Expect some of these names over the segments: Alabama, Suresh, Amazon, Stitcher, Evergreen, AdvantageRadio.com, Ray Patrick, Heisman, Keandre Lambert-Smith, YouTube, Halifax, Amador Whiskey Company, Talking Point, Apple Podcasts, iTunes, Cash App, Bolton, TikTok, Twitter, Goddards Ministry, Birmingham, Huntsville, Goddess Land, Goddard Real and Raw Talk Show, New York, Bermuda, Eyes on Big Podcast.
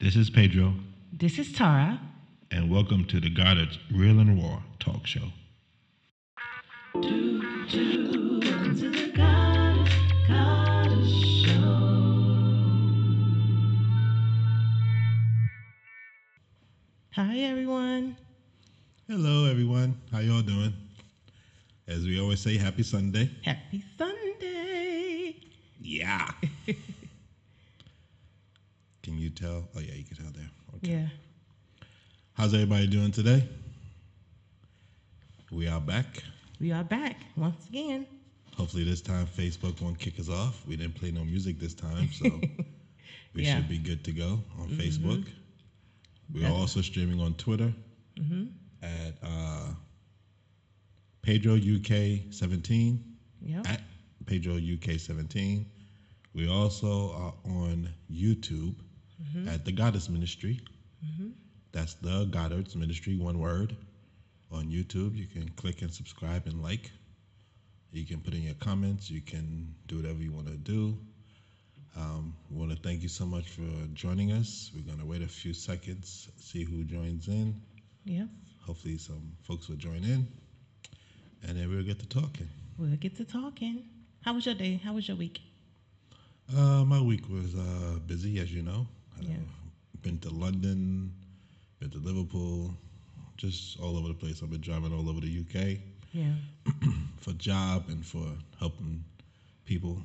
This is Pedro. This is Tara. And welcome to the Goddard Real and Raw Talk Show. Welcome to the Goddard Show. Hi, everyone. Hello, everyone. How y'all doing? As we always say, happy Sunday. Happy Sunday. Yeah. Can you tell? Oh, yeah, you can tell there. Okay. Yeah. How's everybody doing today? We are back. We are back once again. Hopefully this time Facebook won't kick us off. We didn't play no music this time, so we should be good to go on Facebook. We are also streaming on Twitter at Pedro UK17. Yep. At Pedro UK17. We also are on YouTube at the Goddards Ministry. That's the Goddards Ministry, one word, on YouTube. You can click and subscribe and like. You can put in your comments. You can do whatever you want to do. We want to thank you so much for joining us. We're going to wait a few seconds, see who joins in. Yeah. Hopefully some folks will join in, and then we'll get to talking. We'll get to talking. How was your day? How was your week? My week was busy, as you know. Been to London, been to Liverpool, just all over the place. I've been driving all over the UK for job and for helping people.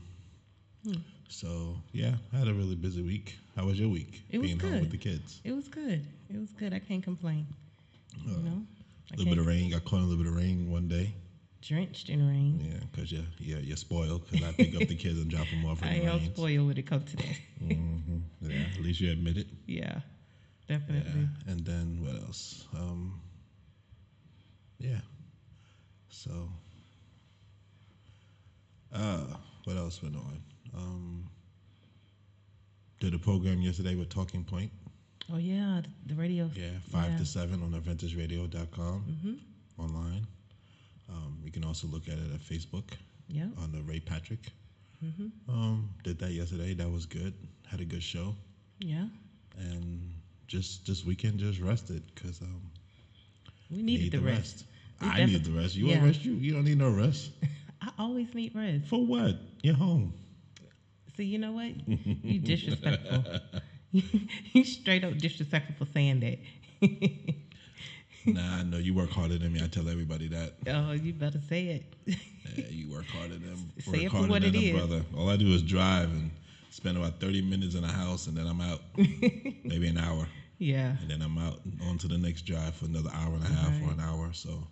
So, yeah, I had a really busy week. How was your week? It was good. Being home with the kids. It was good. It was good. I can't complain. You know? A little bit of rain. Got caught in a little bit of rain one day. Drenched in rain. Yeah, because you're spoiled, because I pick up the kids and drop them off in the rain. I am spoiled when it comes to that. Yeah, at least you admit it. Yeah, definitely. Yeah. And then what else? So, what else went on? Did a program yesterday with Talking Point. Oh, yeah, the radio. Yeah, 5 to 7 on AdvantageRadio.com online. You can also look at it at Facebook on the Ray Patrick. Did that yesterday. That was good. Had a good show. Yeah. And just this weekend, just rested because we needed the rest. I need the rest. You want rest? You don't need no rest. I always need rest. For what? You're home. See, you know what? You disrespectful. You straight up disrespectful for saying that. Nah, I know you work harder than me. I tell everybody that. Oh, you better say it. Yeah, you work harder than say it for what it is, brother. All I do is drive and spend about 30 minutes in the house, and then I'm out. Maybe an hour. Yeah. And then I'm out on to the next drive for another hour and a half or an hour. So,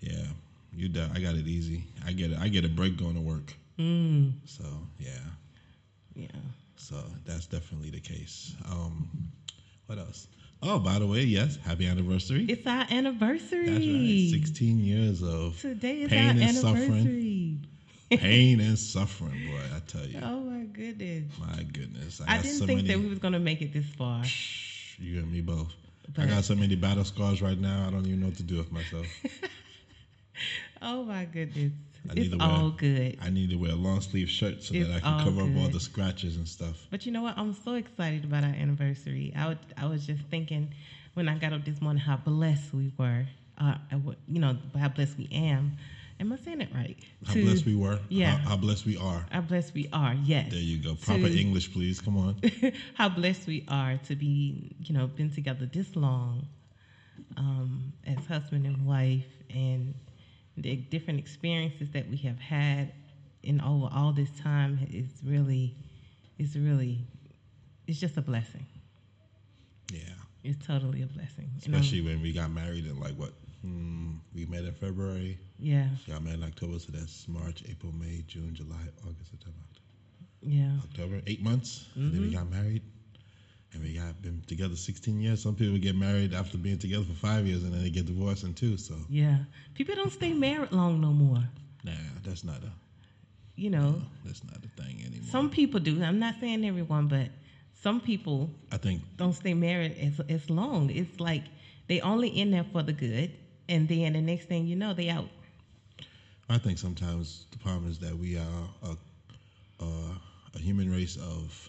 yeah, you. I got it easy. I get a break going to work. So yeah. Yeah. So that's definitely the case. What else? Oh, by the way, yes, happy anniversary. It's our anniversary. That's right, 16 years of today is pain our and suffering. Pain and suffering, boy, I tell you. Oh, my goodness. My goodness. I didn't think that we was going to make it this far. You and me both. But I got so many battle scars right now, I don't even know what to do with myself. Oh, my goodness. I need to wear a long sleeve shirt so that I can cover up all the scratches and stuff. But you know what? I'm so excited about our anniversary. I was just thinking when I got up this morning how blessed we were. How blessed we am. Am I saying it right? How blessed we were. Yeah. How blessed we are. How blessed we are. Yes. There you go. Proper English, please. Come on. How blessed we are to be, been together this long, as husband and wife, and the different experiences that we have had in over all this time is just a blessing. Yeah. It's totally a blessing. Especially when we got married in we met in February. Yeah. So got married in October, so that's March, April, May, June, July, August, September, October. Yeah. October, 8 months. And then we got married. And we got been together 16 years. Some people get married after being together for 5 years, and then they get divorced in 2. So yeah, people don't stay married long no more. Nah, that's not that's not a thing anymore. Some people do. I'm not saying everyone, but some people I think don't stay married as long. It's like they only in there for the good, and then the next thing you know, they out. I think sometimes the problem is that we are a human race of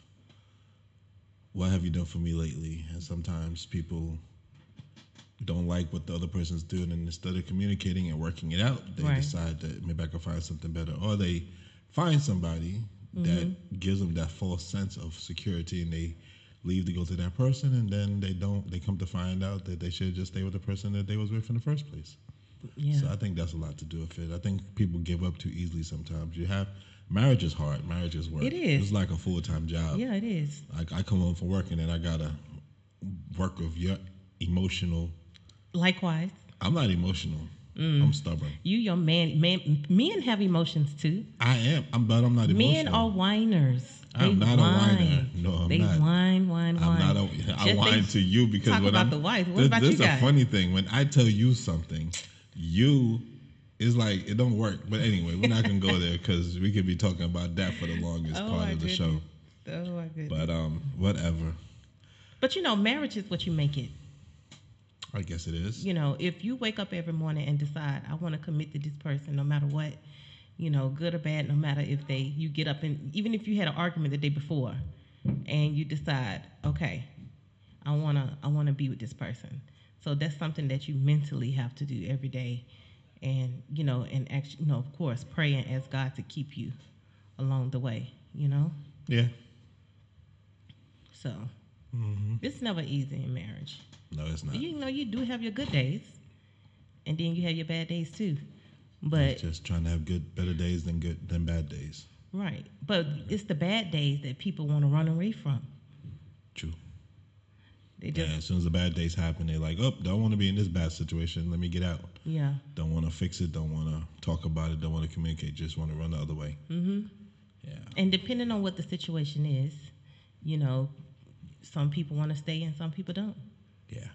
what have you done for me lately? And sometimes people don't like what the other person's doing, and instead of communicating and working it out, they decide that maybe I can find something better, or they find somebody that gives them that false sense of security, and they leave to go to that person, and then they don't. They come to find out that they should just stay with the person that they was with in the first place. Yeah. So I think that's a lot to do with it. I think people give up too easily sometimes. Marriage is hard. Marriage is work. It is. It's like a full-time job. Yeah, it is. Like I come home from work, and then I gotta work with your emotional. Likewise. I'm not emotional. I'm stubborn. Your man. Men have emotions too. I am. But I'm not emotional. Men are whiners. I'm not whine. A whiner. No, I'm not. They whine. I whine to you because talk when about I'm, the wife. What this, about this you guys? This is a funny thing. When I tell you something, it's like it don't work. But anyway, we're not gonna go there because we could be talking about that for the longest part of the show. Oh my goodness. But whatever. But marriage is what you make it. I guess it is. If you wake up every morning and decide I want to commit to this person, no matter what. Good or bad, no matter if you get up and even if you had an argument the day before and you decide, okay, I wanna be with this person. So that's something that you mentally have to do every day and actually, of course, pray and ask God to keep you along the way, Yeah. So it's never easy in marriage. No, it's not. You do have your good days and then you have your bad days too. But it's just trying to have better days than bad days. Right. But it's the bad days that people want to run away from. True. They just as soon as the bad days happen, they're like, oh, don't want to be in this bad situation. Let me get out. Yeah. Don't want to fix it. Don't want to talk about it. Don't want to communicate. Just want to run the other way. Mm-hmm. Yeah. And depending on what the situation is, some people want to stay and some people don't. Yeah.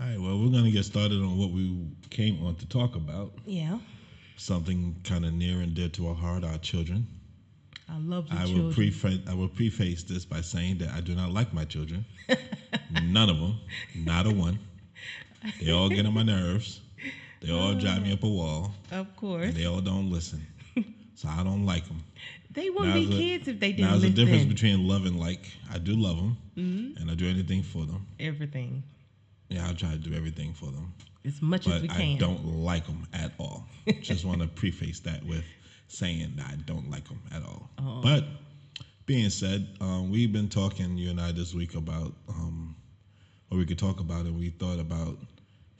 All right, well, we're going to get started on what we came on to talk about. Yeah. Something kind of near and dear to our heart, our children. I love the children. I will preface this by saying that I do not like my children. None of them. Not a one. They all get on my nerves. They all drive me up a wall. Of course. And they all don't listen. So I don't like them. They wouldn't be kids if they didn't listen. There's a difference between love and like. I do love them, and I do anything for them. Everything. Yeah, I'll try to do everything for them. As much as we can. I don't like them at all. Just want to preface that with saying that I don't like them at all. Oh. But being said, we've been talking, you and I, this week about what we could talk about, and we thought about,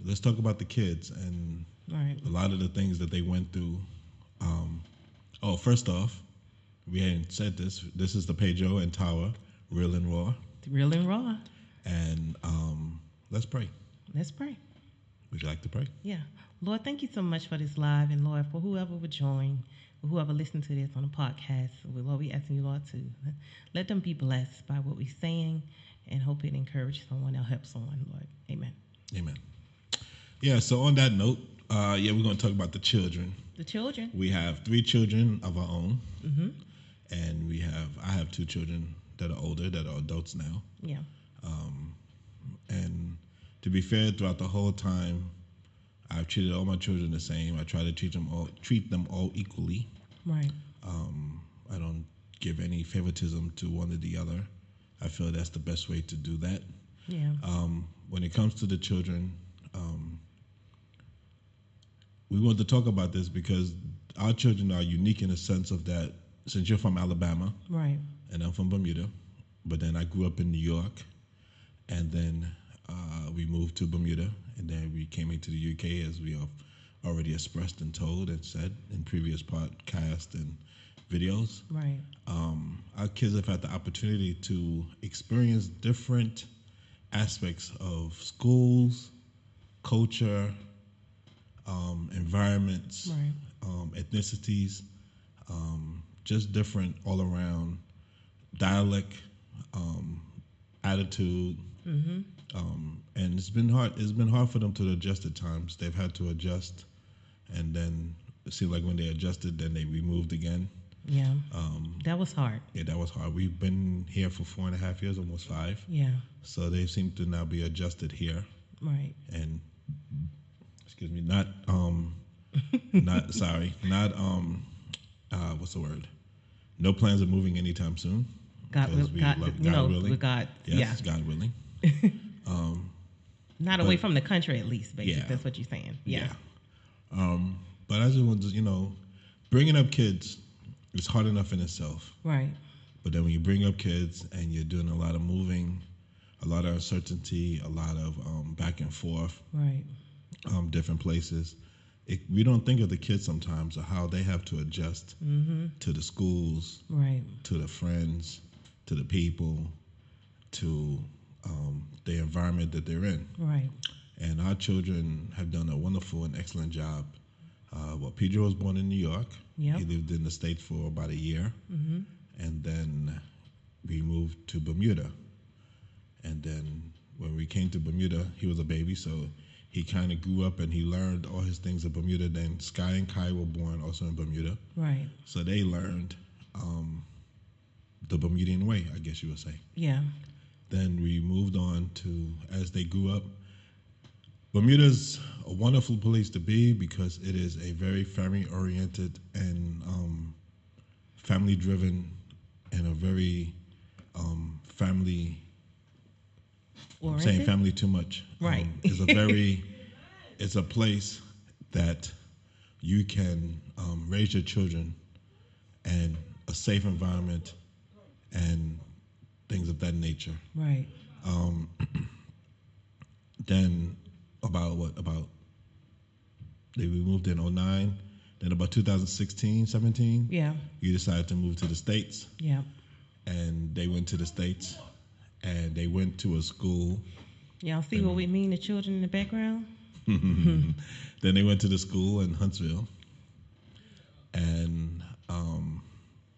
let's talk about the kids and a lot of the things that they went through. First off, we hadn't said this. This is the Pedro and Tower, Real and Raw. Real and Raw. And... let's pray. Let's pray. Would you like to pray? Yeah. Lord, thank you so much for this live, and Lord, for whoever would join, whoever listened to this on the podcast, Lord, we asking you, Lord, to let them be blessed by what we're saying, and hope it encourages someone or helps someone, Lord. Amen. Amen. Yeah, so on that note, we're going to talk about the children. The children. We have 3 children of our own, and I have 2 children that are older, that are adults now. Yeah. And to be fair, throughout the whole time, I've treated all my children the same. I try to treat them all equally. Right. I don't give any favoritism to one or the other. I feel that's the best way to do that. Yeah. When it comes to the children, we want to talk about this because our children are unique in the sense of that since you're from Alabama. Right. And I'm from Bermuda. But then I grew up in New York. And then we moved to Bermuda, and then we came into the UK, as we have already expressed and told and said in previous podcasts and videos. Right. Our kids have had the opportunity to experience different aspects of schools, culture, environments, right. Ethnicities, just different all around dialect, attitude. And it's been hard. It's been hard for them to adjust at times. They've had to adjust, and then it seemed like when they adjusted, then they removed again. Yeah. That was hard. Yeah, that was hard. We've been here for 4.5 years, almost 5. Yeah. So they seem to now be adjusted here. Right. And excuse me, not what's the word? No plans of moving anytime soon. God willing. Away from the country, at least, basically. Yeah. That's what you're saying. Yeah. But I just want to, bringing up kids is hard enough in itself. Right. But then when you bring up kids and you're doing a lot of moving, a lot of uncertainty, a lot of back and forth, right? Different places. We don't think of the kids sometimes or how they have to adjust to the schools, right? To the friends, to the people, to the environment that they're in. Right. And our children have done a wonderful and excellent job. Pedro was born in New York. Yep. He lived in the States for about a year. Mm-hmm. And then we moved to Bermuda. And then when we came to Bermuda, he was a baby, so he kind of grew up and he learned all his things in Bermuda. Then Sky and Kai were born also in Bermuda. Right. So they learned the Bermudian way, I guess you would say. Yeah. Then we moved on to, as they grew up, Bermuda's a wonderful place to be because it is a very family-oriented and family-driven and a very I'm saying family too much. Right. It's a place that you can raise your children in a safe environment and things of that nature. Right. Then... we moved in 2009, then about 2016, 17. Yeah. You decided to move to the States. Yeah. And they went to the States and they went to a school. Y'all see what we mean, the children in the background? Then they went to the school in Huntsville. And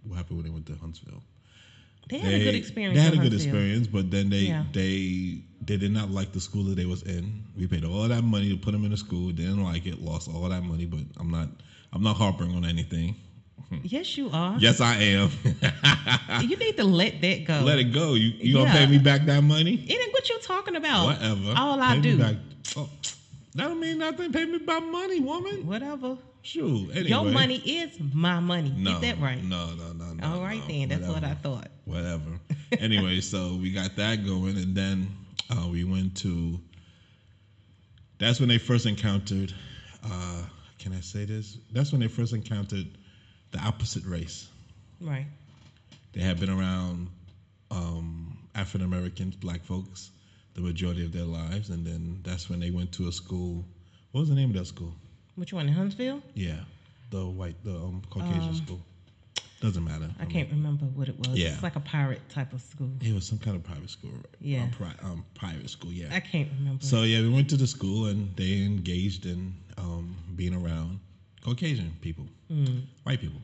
what happened when they went to Huntsville? They had a good experience. They had a good experience, but then they did not like the school that they was in. We paid all that money to put them in a school. They didn't like it. Lost all that money, but I'm not harping on anything. Yes, you are. Yes, I am. You need to let that go. Let it go. You gonna pay me back that money? It ain't what you're talking about. Whatever. All I do. That don't mean nothing. Pay me back money, woman. Whatever. Shoot. Anyway. Your money is my money. Get that right. No. All right, then. That's what I thought. Whatever. Anyway, so we got that going, and then we went to... That's when they first encountered... can I say this? That's when they first encountered the opposite race. Right. They had been around African Americans, black folks, the majority of their lives, and then that's when they went to a school. What was the name of that school? Which one, in Huntsville? Yeah, the Caucasian school. Doesn't matter. I can't remember what it was. Yeah. It's like a pirate type of school. It was some kind of private school. Yeah. Pirate school, yeah. I can't remember. So, yeah, we went to the school, and they engaged in being around Caucasian people, white people.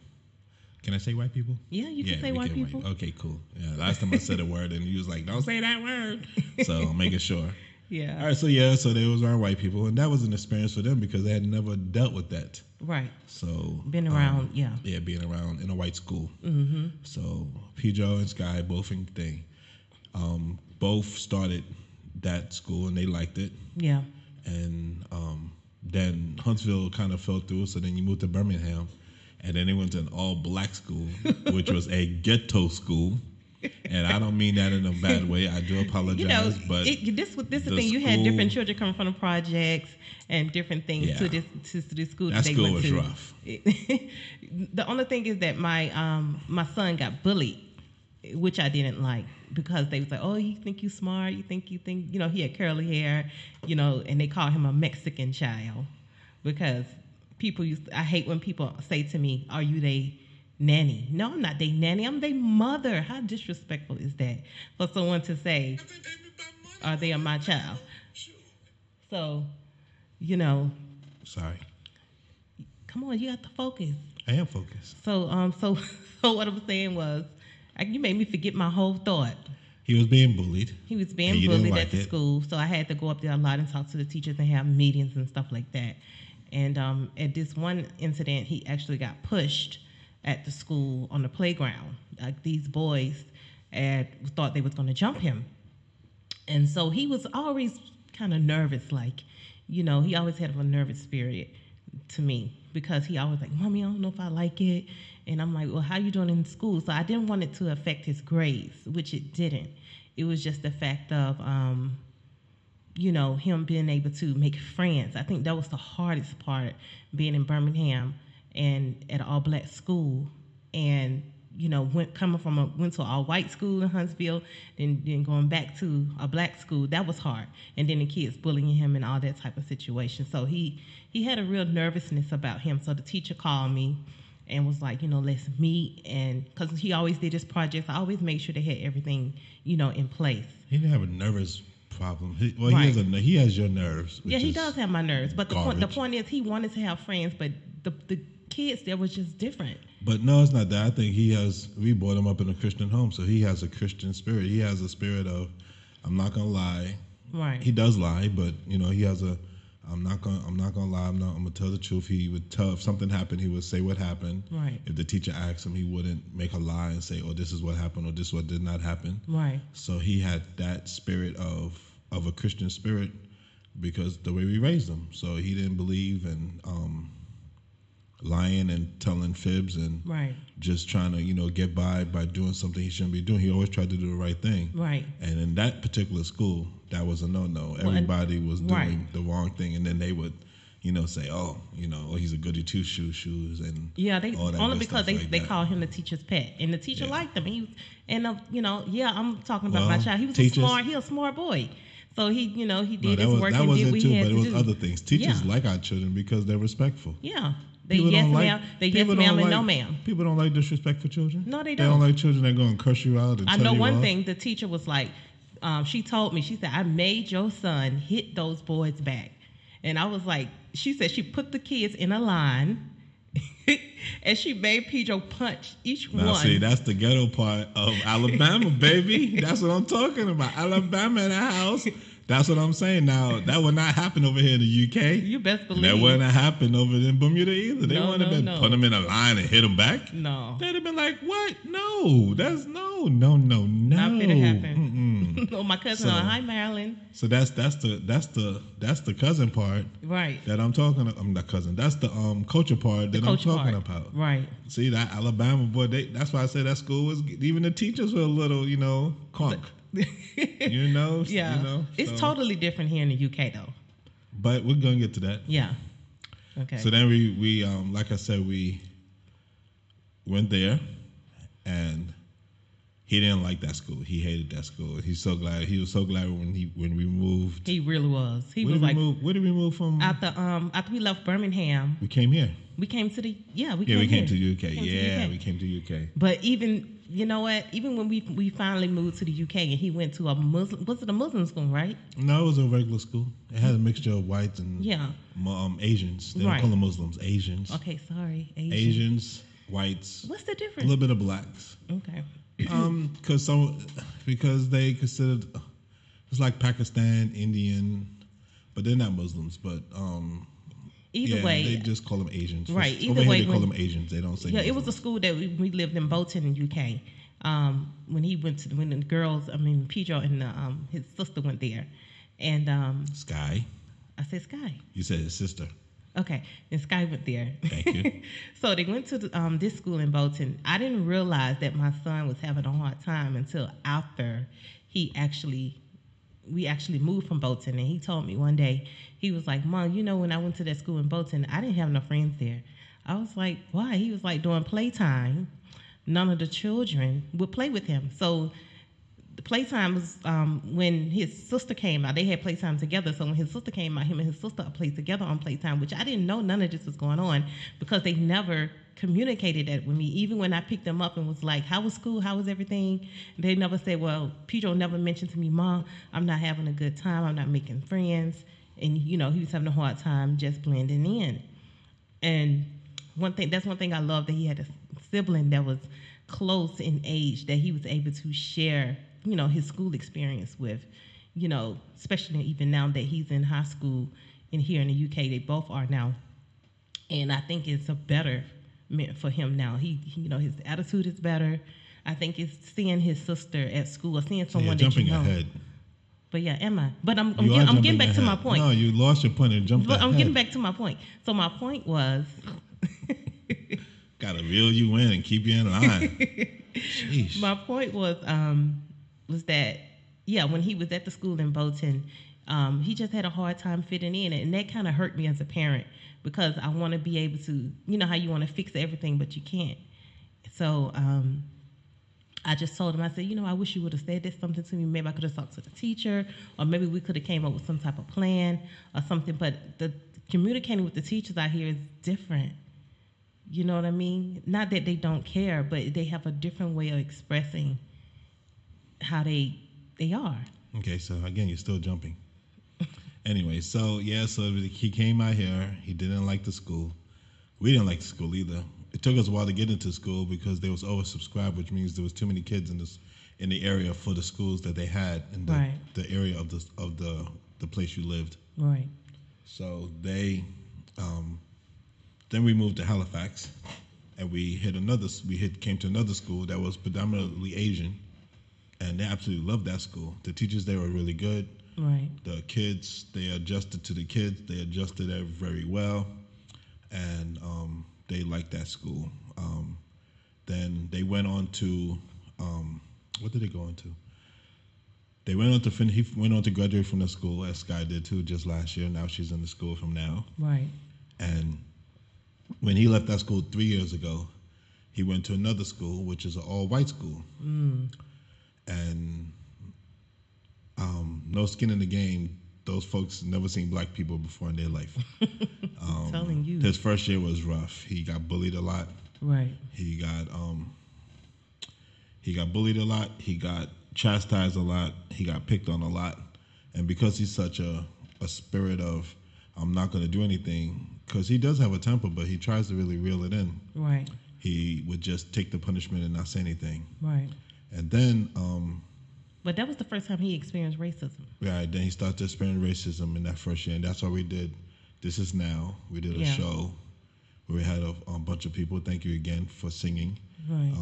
Can I say white people? Yeah, you can say white people. Okay, cool. Yeah, last time I said a word, and he was like, don't say that word. So, I'm making sure. Yeah. All right, so they was around white people, and that was an experience for them because they had never dealt with that. Right. So... Been around, Yeah, being around in a white school. Mm-hmm. So Pedro and Sky, both started that school, and they liked it. Yeah. And then Huntsville kind of fell through, so then you moved to Birmingham, and then they went to an all-black school, which was a ghetto school. And I don't mean that in a bad way. I do apologize. But this is the thing. You had different children coming from the projects and different things to this school. That school was rough. The only thing is that my son got bullied, which I didn't like because they was like, oh, you think you smart? You think he had curly hair, and they called him a Mexican child because I hate when people say to me, are you they? Nanny. No, I'm not their nanny. I'm their mother. How disrespectful is that for someone to say, are they my child? So, Sorry. Come on, you have to focus. I am focused. So what I'm saying was, you made me forget my whole thought. He was being bullied. At the school, so I had to go up there a lot and talk to the teachers and have meetings and stuff like that. And at this one incident, he actually got pushed at the school on the playground. Like these boys thought they was going to jump him. And so he was always kind of nervous. He always had a nervous spirit to me because he always like, Mommy, I don't know if I like it. And I'm like, well, how you doing in school? So I didn't want it to affect his grades, which it didn't. It was just the fact of, you know, him being able to make friends. I think that was the hardest part, being in Birmingham and at an all-black school, and, you know, went to an all-white school in Huntsville, then going back to a black school. That was hard. And then the kids bullying him and all that type of situation. So he had a real nervousness about him. So the teacher called me and was like, you know, let's meet. And because he always did his projects, I always made sure they had everything, you know, in place. He didn't have a nervous problem. He has your nerves. Yeah, he does have my nerves. But the point is, he wanted to have friends, but the kids there was just different. But no, it's not that. I think we brought him up in a Christian home, so he has a Christian spirit. He has a spirit of, I'm not going to lie. Right. He does lie, but, you know, he has a, I'm not gonna lie. I'm gonna tell the truth. He would tell if something happened. He would say what happened. Right. If the teacher asked him, he wouldn't make a lie and say, "Oh, this is what happened," or "This is what did not happen." Right. So he had that spirit of a Christian spirit because the way we raised him. So he didn't believe in lying and telling fibs and just trying to get by doing something he shouldn't be doing. He always tried to do the right thing. Right. And in that particular school, that was a no. Everybody was doing the wrong thing, and then they would, say, "Oh, he's a goody two-shoes," and only because they called him the teacher's pet, and the teacher liked him. I'm talking about my child. He was a smart boy, so he did his work and did what he had to do. But it was other things. Teachers like our children because they're respectful. Yeah. They yes ma'am, they yes ma'am and no ma'am. People don't like disrespectful children. No, they don't. They don't like children that are going to curse you out and tell you off. I know one thing. The teacher was like, she told me, she said, "I made your son hit those boys back." And I was like, she said she put the kids in a line and she made Pedro punch each one. Now, see, that's the ghetto part of Alabama, baby. That's what I'm talking about. Alabama in the house. That's what I'm saying. Now, that would not happen over here in the UK. You best believe. That wouldn't have happened over in Bermuda either. They wouldn't have put them in a line and hit them back. No. They'd have been like, what? No. That's no. Not going to happen. Oh, my cousin. Hi, Marilyn. So that's the cousin part. Right. That I'm talking about. I'm not cousin. That's the culture part that I'm talking about. Right. See, that Alabama boy, that's why I said that school was, even the teachers were a little, conk. It's totally different here in the UK though. But we're gonna get to that. Yeah. Okay. So then we like I said, we went there, and he didn't like that school. He hated that school. He's so glad. He was so glad when we moved. He really was. He was like, where did we move from? After we left Birmingham, we came here. We came to the we came to UK. But even. You know what? Even when we finally moved to the UK and he went to a Muslim... Was it a Muslim school, right? No, it was a regular school. It had a mixture of whites and Asians. They don't call them Muslims. Asians. Okay, sorry. Asians, whites. What's the difference? A little bit of blacks. Okay. Because they considered... It's like Pakistan, Indian, but they're not Muslims, but... Either way, they just call them Asians. Right. Over here, they call them Asians. They don't say. Yeah, Muslims. It was a school that we lived in Bolton, in UK. When he went to when the girls, I mean Pedro and his sister went there, and Sky. I said Sky. You said his sister. Okay, and Sky went there. Thank you. So they went to this school in Bolton. I didn't realize that my son was having a hard time until after we actually moved from Bolton, and he told me one day, he was like, "Mom, when I went to that school in Bolton, I didn't have no friends there." I was like, "Why?" He was like, "During playtime, none of the children would play with him." So the playtime was when his sister came out. They had playtime together. So when his sister came out, him and his sister played together on playtime, which I didn't know none of this was going on because they never communicated that with me. Even when I picked them up and was like, "How was school? How was everything?" They never said, "Well, Pedro never mentioned to me, Mom, I'm not having a good time. I'm not making friends." And, he was having a hard time just blending in. And that's one thing I love, that he had a sibling that was close in age, that he was able to share his school experience with, especially even now that he's in high school and here in the UK, they both are now. And I think it's a better meant for him now. He his attitude is better. I think it's seeing his sister at school or seeing someone ahead. But yeah, am I? But I'm getting back ahead. To my point. No, you lost your point and jumped ahead. I'm getting back to my point. So my point was... Gotta reel you in and keep you in line. Jeez. My point was that, yeah, when he was at the school in Bolton, he just had a hard time fitting in, and that kind of hurt me as a parent because I want to be able to, you know how you want to fix everything, but you can't. So I just told him, I said, you know, I wish you would have said this something to me. Maybe I could have talked to the teacher, or maybe we could have came up with some type of plan or something. But the communicating with the teachers out here is different. You know what I mean? Not that they don't care, but they have a different way of expressing how they are. Okay, so again, you're still jumping. Anyway, so yeah, so he came out here. He didn't like the school. We didn't like the school either. It took us a while to get into school because they was oversubscribed, which means there was too many kids in the area for the schools that they had in the, right. the area of the place you lived. Right. So they. Then we moved to Halifax, and we came to another school that was predominantly Asian, and they absolutely loved that school. The teachers there were really good. Right. The kids, they adjusted to the kids. They adjusted there very well, and they liked that school. Then they went on to what did they go on to? They went on to he went on to graduate from the school, as Sky did too, just last year. Now she's in the school from now. Right. And when he left that school 3 years ago, he went to another school, which is an all-white school. Mm. And no skin in the game, those folks never seen black people before in their life. I'm telling you. His first year was rough. He got bullied a lot. Right. He got bullied a lot. He got chastised a lot. He got picked on a lot. And because he's such a spirit of, I'm not going to do anything, because he does have a temper, but he tries to really reel it in. Right. He would just take the punishment and not say anything. Right. And then... but that was the first time he experienced racism. Right. Then he started to experience racism in that first year. And that's why we did This Is Now. We did a show where we had a bunch of people. Thank you again for singing. Right.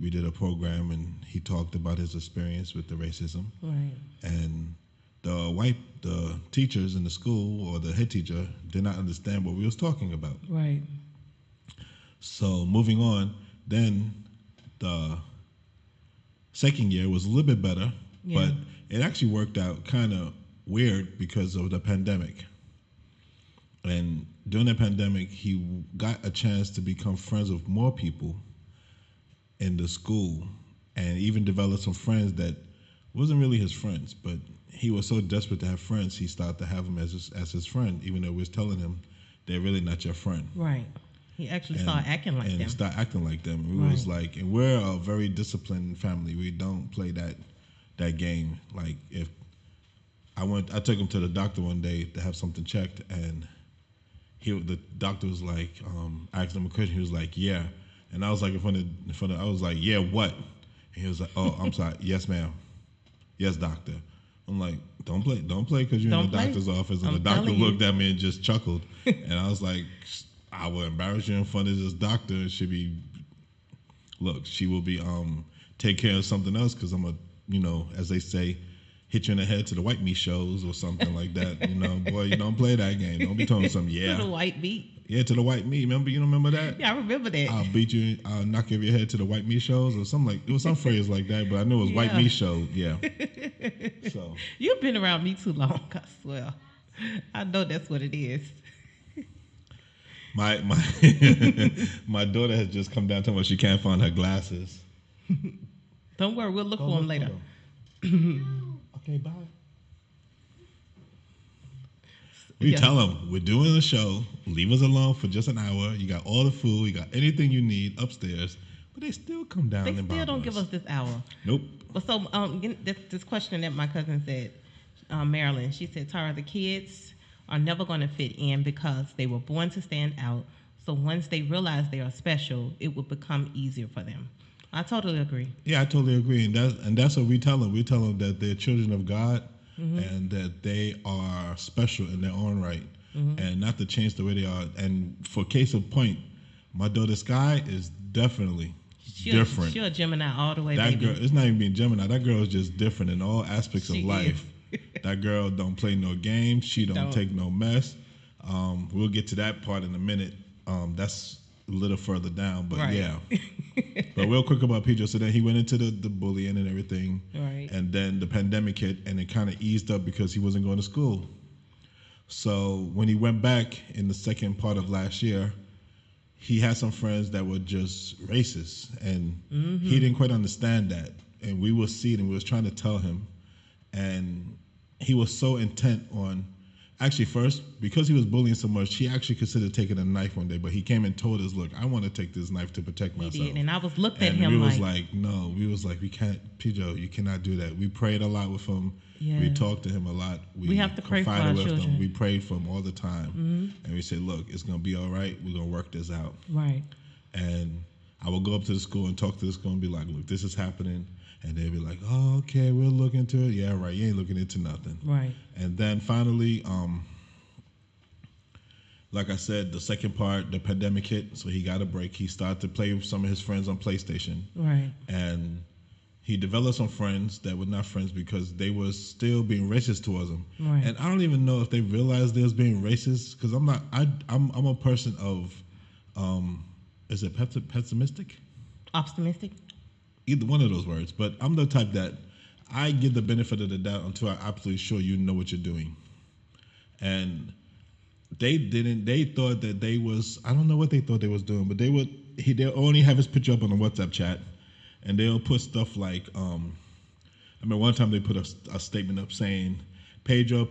We did a program, and he talked about his experience with the racism. Right. And... The teachers in the school, or the head teacher, did not understand what we was talking about. Right. So moving on, then the second year was a little bit better, but it actually worked out kind of weird because of the pandemic. And during the pandemic, he got a chance to become friends with more people in the school, and even developed some friends that wasn't really his friends, but... He was so desperate to have friends, he started to have them as his friend, even though we was telling him they're really not your friend. Right. He actually started acting like them. And started acting like them. We was like, and we're a very disciplined family. We don't play that game. Like if I took him to the doctor one day to have something checked, and the doctor was like, asked him a question. He was like, yeah, and I was like in front of I was like, yeah, what? And he was like, oh, I'm sorry, yes, ma'am, yes, doctor. I'm like, don't play, because you're in the doctor's office. And the doctor looked at me and just chuckled. And I was like, I will embarrass you in front of this doctor. She will be, take care of something else, because I'm a, you know, as they say, hit you in the head to the white meat shows or something like that. You know, boy, you don't play that game. Don't be telling something, yeah. To the white meat. Yeah, to the white meat. Remember, you don't remember that? Yeah, I remember that. I'll beat you, I'll knock you over your head to the white meat shows, or something like, it was some phrase like that, but I knew it was white meat shows, yeah. So you've been around me too long, I swear. I know that's what it is. My my daughter has just come down to me, she can't find her glasses. Don't worry, we'll look for them later. Okay, bye. We tell them, we're doing a show, leave us alone for just an hour, you got all the food, you got anything you need upstairs, but they still come down and bother us. They still don't give us this hour. Nope. Well, so this question that my cousin said, Marilyn, she said, Tara, the kids are never going to fit in because they were born to stand out, so once they realize they are special, it will become easier for them. I totally agree. Yeah, I totally agree, and that's what we tell them. We tell them that they're children of God. Mm-hmm. And that they are special in their own right, mm-hmm. and not to change the way they are. And for case in point, my daughter Sky is definitely different. She's a Gemini all the way. That baby. Girl, it's not even being Gemini. That girl is just different in all aspects of life. That girl don't play no games. She don't take no mess. We'll get to that part in a minute. That's a little further down, but yeah. But real quick about Pedro. So then he went into the bullying and everything. Right. And then the pandemic hit, and it kind of eased up because he wasn't going to school. So when he went back in the second part of last year, he had some friends that were just racist, and he didn't quite understand that. And we will see it, and we was trying to tell him. And he was so intent on, actually first, because he was bullying so much, he actually considered taking a knife one day, but he came and told us, look, I want to take this knife to protect myself. He did, and I was looked at him like... And we was like, no, we was like, we can't, Pedro, you cannot do that. We prayed a lot with him. Yes. We talked to him a lot. We have to pray for our children. Him. We prayed for him all the time. And we said, look, it's going to be all right. We're going to work this out. Right. And I would go up to the school and talk to the school and be like, look, this is happening. And they'd be like, oh, okay, we'll look into it. Yeah, right, you ain't looking into nothing. Right. And then finally, like I said, the second part, the pandemic hit, so he got a break. He started to play with some of his friends on PlayStation. Right. And he developed some friends that were not friends because they were still being racist towards him. Right. And I don't even know if they realized they was being racist because I'm a person of, is it pessimistic? Optimistic. Either one of those words, but I'm the type that I give the benefit of the doubt until I'm absolutely sure you know what you're doing. And they didn't. They thought that they was. I don't know what they thought they was doing, but they would. They'll only have his picture up on the WhatsApp chat, and they'll put stuff like. I mean, one time they put a statement up saying, "Pedro is a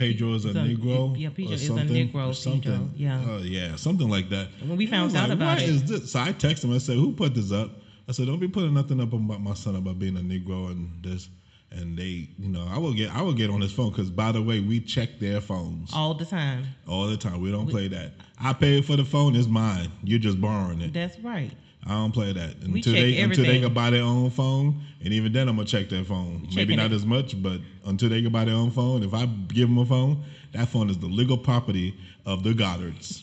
Negro, yeah, Pedro or something, is a Negro, or something. Pedro, yeah, oh yeah, something like that." When we found out about it, is this? So I texted him. I said, "Who put this up?" I said, don't be putting nothing up about my son about being a Negro and this. And they, you know, I will get on his phone because, by the way, we check their phones. All the time. We don't play that. I paid for the phone. It's mine. You're just borrowing it. That's right. I don't play that. Until they can buy their own phone. And even then, I'm going to check their phone. Maybe not as much, but until they can buy their own phone, if I give them a phone, that phone is the legal property of the Goddards.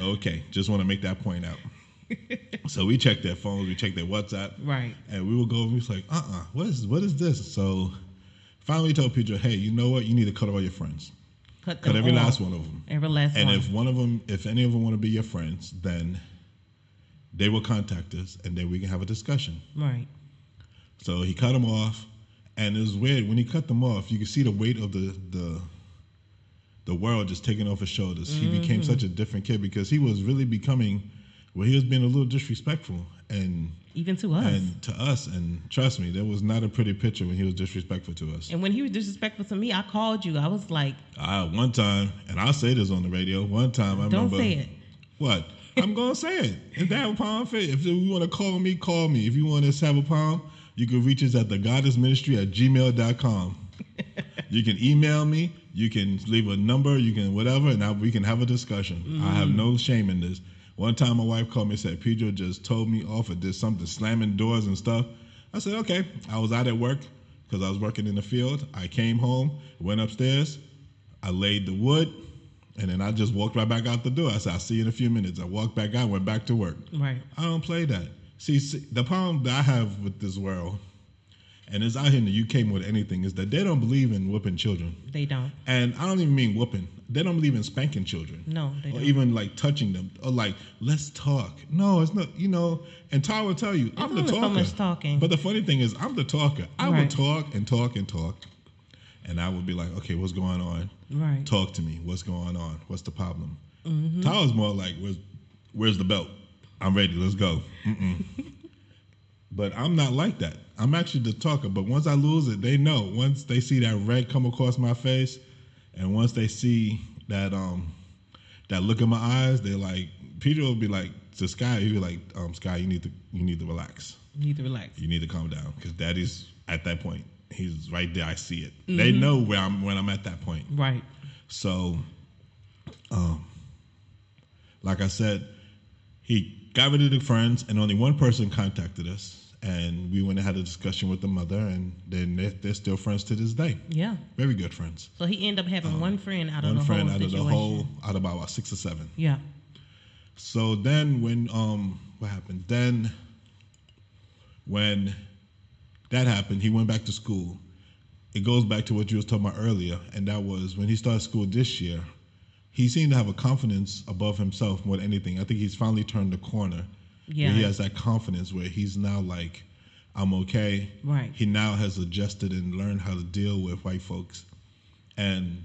Okay. Just want to make that point out. So we checked their phones, we checked their WhatsApp. Right. And we would go and we was like, what is this? So finally we told Pedro, hey, you know what? You need to cut all your friends. Cut every last one of them. And if any of them want to be your friends, then they will contact us and then we can have a discussion. Right. So he cut them off. And it was weird. When he cut them off, you could see the weight of the world just taking off his shoulders. Mm-hmm. He became such a different kid because he was really becoming... Well, he was being a little disrespectful, and even to us. And trust me, there was not a pretty picture when he was disrespectful to us. And when he was disrespectful to me, I called you. I was like, one time, and I'll say this on the radio. One time, I remember. Don't say it. What? I'm gonna say it. If they have a problem, if you want to call me, call me. If you want to have a problem, you can reach us at the Goddards Ministry at gmail.com. You can email me. You can leave a number. You can whatever, and we can have a discussion. Mm-hmm. I have no shame in this. One time my wife called me and said, Pedro just told me off or did something, slamming doors and stuff. I said, okay. I was out at work because I was working in the field. I came home, went upstairs. I laid the wood, and then I just walked right back out the door. I said, I'll see you in a few minutes. I walked back out, went back to work. Right. I don't play that. See, the problem that I have with this world, and it's out here in the UK more than anything, is that they don't believe in whooping children. They don't. And I don't even mean whooping. They don't believe in spanking children. No, they don't. Or even like touching them. Or like, let's talk. No, it's not, you know. And Ty will tell you, I'm the talker. So much talking. But the funny thing is, I'm the talker. I would talk and talk and talk. And I would be like, okay, what's going on? Right. Talk to me. What's going on? What's the problem? Mm-hmm. Ty was more like, where's the belt? I'm ready. Let's go. But I'm not like that. I'm actually the talker. But once I lose it, they know. Once they see that red come across my face, and once they see that look in my eyes, they're like, Pedro will be like to Sky. He'll be like, Sky, you need to relax. You need to relax. You need to calm down because Daddy's at that point. He's right there. I see it. Mm-hmm. They know where I'm when I'm at that point. Right. So, like I said, he got rid of the friends, and only one person contacted us. And we went and had a discussion with the mother, and then they're still friends to this day. Yeah. Very good friends. So he ended up having one friend out of the whole situation. One friend out of the whole, out of about 6 or 7. Yeah. So then when, what happened? Then when that happened, he went back to school. It goes back to what you was talking about earlier, and that was when he started school this year, he seemed to have a confidence above himself more than anything. I think he's finally turned the corner. Yeah. Where he has that confidence where he's now like, I'm okay. Right. He now has adjusted and learned how to deal with white folks. And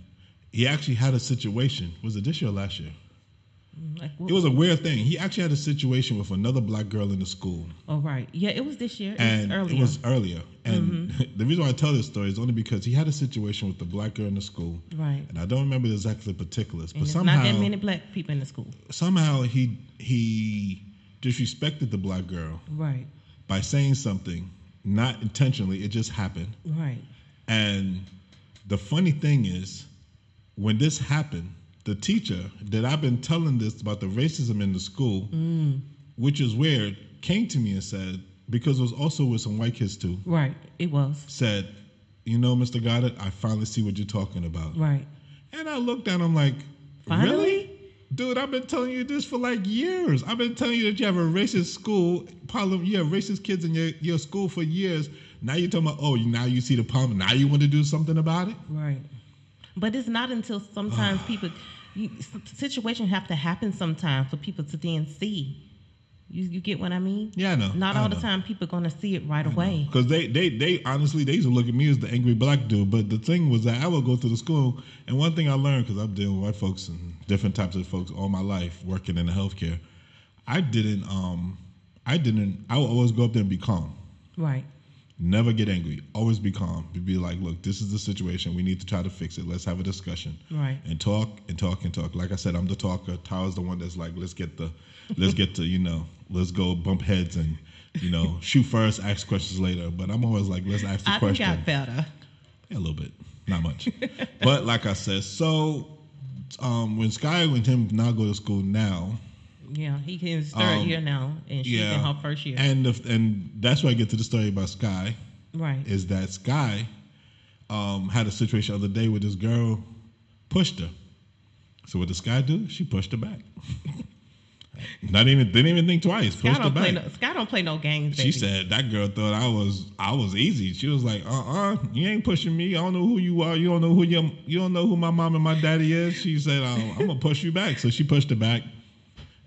he actually had a situation. Was it this year or last year? Like, it was a weird thing. He actually had a situation with another black girl in the school. Oh, right. Yeah, it was this year. It was earlier. And the reason why I tell this story is only because he had a situation with the black girl in the school. Right. And I don't remember the exact particulars. But somehow, not that many black people in the school. Somehow he disrespected the black girl. Right. By saying something, not intentionally. It just happened. Right. And the funny thing is, when this happened, the teacher that I've been telling this about the racism in the school, which is weird, came to me and said, because it was also with some white kids too. Right, it was. Said, you know, Mr. Goddard, I finally see what you're talking about. Right. And I looked down, I'm like, finally? Really? Dude, I've been telling you this for like years. I've been telling you that you have a racist school problem. You have racist kids in your school for years. Now you're talking about, oh, now you see the problem. Now you want to do something about it? Right. But it's not until sometimes people... Situations have to happen sometimes for people to then see. You get what I mean? Yeah, I know. Not all the time people are going to see it right away. Because they honestly, they used to look at me as the angry black dude. But the thing was that I would go to the school, and one thing I learned, because I've dealt with white folks and different types of folks all my life working in the healthcare, I would always go up there and be calm. Right. Never get angry. Always be calm. Be like, look, this is the situation. We need to try to fix it. Let's have a discussion. Right. And talk. Like I said, I'm the talker. Tyler's the one that's like, let's go bump heads and, shoot first, ask questions later. But I'm always like, let's ask the question. I got better. Yeah, a little bit. Not much. But like I said, so when Sky and him now go to school now, yeah, he in his third year now, and she's in her first year. And that's where I get to the story about Sky. Right. Is that Sky had a situation the other day where this girl pushed her. So what did Sky do? She pushed her back. Didn't even think twice. Sky don't play no games, baby. She said that girl thought I was easy. She was like, you ain't pushing me. I don't know who you are. You don't know who my mom and my daddy is. She said, I'm gonna push you back. So she pushed her back.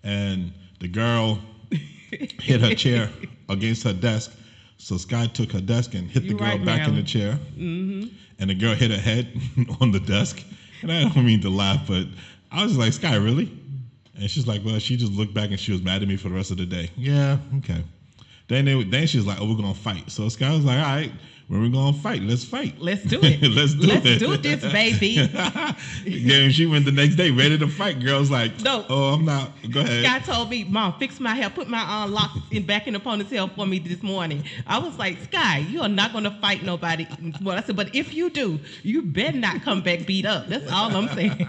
And the girl hit her chair against her desk. So Sky took her desk and hit the girl back in the chair. Mm-hmm. And the girl hit her head on the desk. And I don't mean to laugh, but I was like, Sky, really? And she's like, well, she just looked back and she was mad at me for the rest of the day. Yeah, okay. Then she was like, oh, we're going to fight. So Sky was like, all right, when we're going to fight, let's fight. Let's do it. Let's do this, baby. Then she went the next day ready to fight. Girl's like, no. Oh, I'm not. Go ahead. Sky told me, Mom, fix my hair. Put my locks back in the ponytail for me this morning. I was like, Sky, you are not going to fight nobody. Well, I said, but if you do, you better not come back beat up. That's all I'm saying.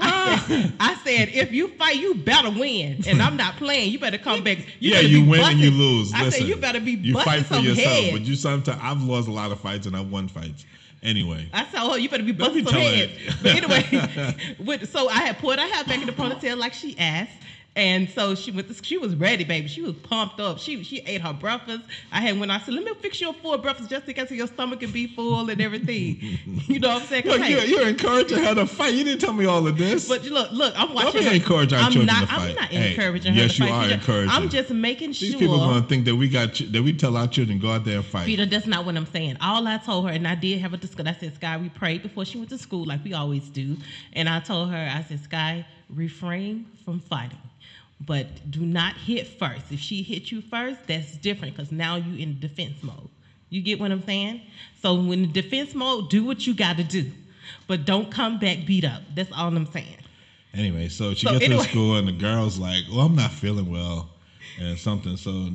I said, if you fight, you better win. And I'm not playing. You better come back. You win and you lose. I said, you better be busting some head. You fight for yourself, but you sometimes... I've lost a lot of fights and I've won fights. Anyway. I said, oh, you better be busting some head. But anyway, so I had poured her hair back in the ponytail like she asked. And so she was ready, baby. She was pumped up. She ate her breakfast. I said, let me fix your full breakfast just in case your stomach can be full and everything. You know what I'm saying? Look, you're encouraging her to fight. You didn't tell me all of this. But look, I'm watching. Don't be encouraging our children to fight. I'm not encouraging her to fight. Yes, you are encouraging. I'm just making sure. These people are going to think that we tell our children, go out there and fight. Peter, that's not what I'm saying. All I told her, and I did have a discussion. I said, Sky, we prayed before she went to school like we always do. And I told her, I said, Sky, refrain from fighting. But do not hit first. If she hit you first, that's different because now you're in defense mode. You get what I'm saying? So when in defense mode, do what you got to do. But don't come back beat up. That's all I'm saying. Anyway, so she gets to school and the girl's like, oh, I'm not feeling well and something. So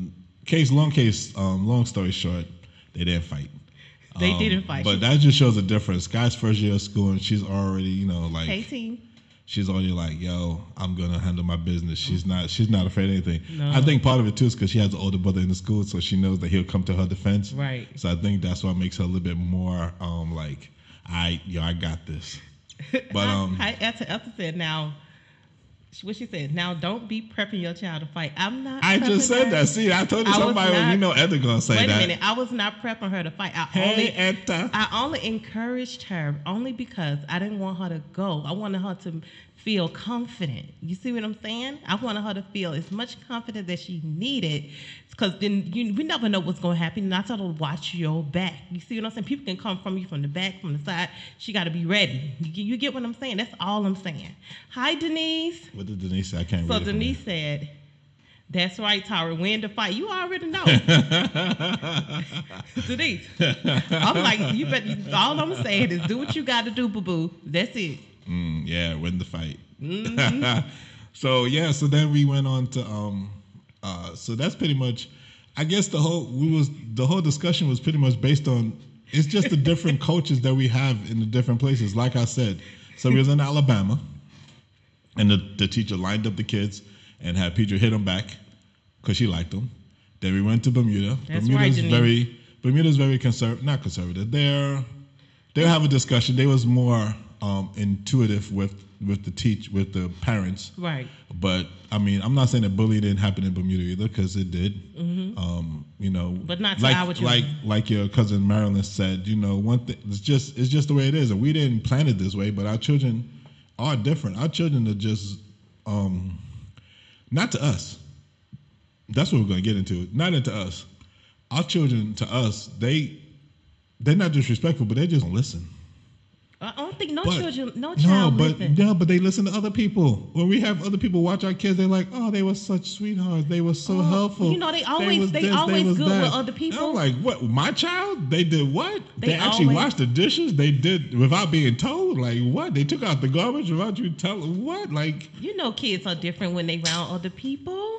long story short, they didn't fight. They didn't fight. But that just shows a difference. Sky's first year of school and she's already, like... 18. She's already like, yo, I'm going to handle my business. She's not afraid of anything. No. I think part of it, too, is because she has an older brother in the school, so she knows that he'll come to her defense. Right. So I think that's what makes her a little bit more like, I got this. But I have to say now, What she said. Now, don't be prepping your child to fight. I'm not. I just said that. See, I told you somebody. You know, Edna gonna say that. Wait a minute. I was not prepping her to fight. I only encouraged her only because I didn't want her to go. I wanted her to feel confident. You see what I'm saying? I wanted her to feel as much confidence that she needed, because then we never know what's going to happen. And I told her to watch your back. You see what I'm saying? People can come from you from the back, from the side. She got to be ready. You get what I'm saying? That's all I'm saying. Hi, Denise. What did Denise say? I can't read it. So Denise said, that's right, Tara, when to fight. You already know. Denise, I'm like, you better, all I'm saying is do what you got to do, boo-boo. That's it. Yeah, win the fight. Mm-hmm. So then we went on to so that's pretty much, I guess the whole discussion was pretty much based on, it's just the different coaches that we have in the different places. Like I said, so we was in Alabama, and the teacher lined up the kids and had Pedro hit them back because she liked them. Then we went to Bermuda. That's Bermuda's right, Bermuda's very conservative, not conservative. They have a discussion. They was more. Intuitive with the parents, right? But I mean, I'm not saying that bullying didn't happen in Bermuda either, because it did. Mm-hmm. But not to our children. Like your cousin Marilyn said, one thing. It's just the way it is, and we didn't plan it this way. But our children are different. Our children are just not to us. That's what we're gonna get into. Not into us. Our children to us, they're not disrespectful, but they just don't listen. I don't think no child listens. No, but they listen to other people. When we have other people watch our kids, they're like, "Oh, they were such sweethearts. They were so helpful." They always good with other people. I'm like, "What? My child? They did what? They actually washed the dishes. They did without being told. Like what? They took out the garbage without you telling what? Like kids are different when they around other people."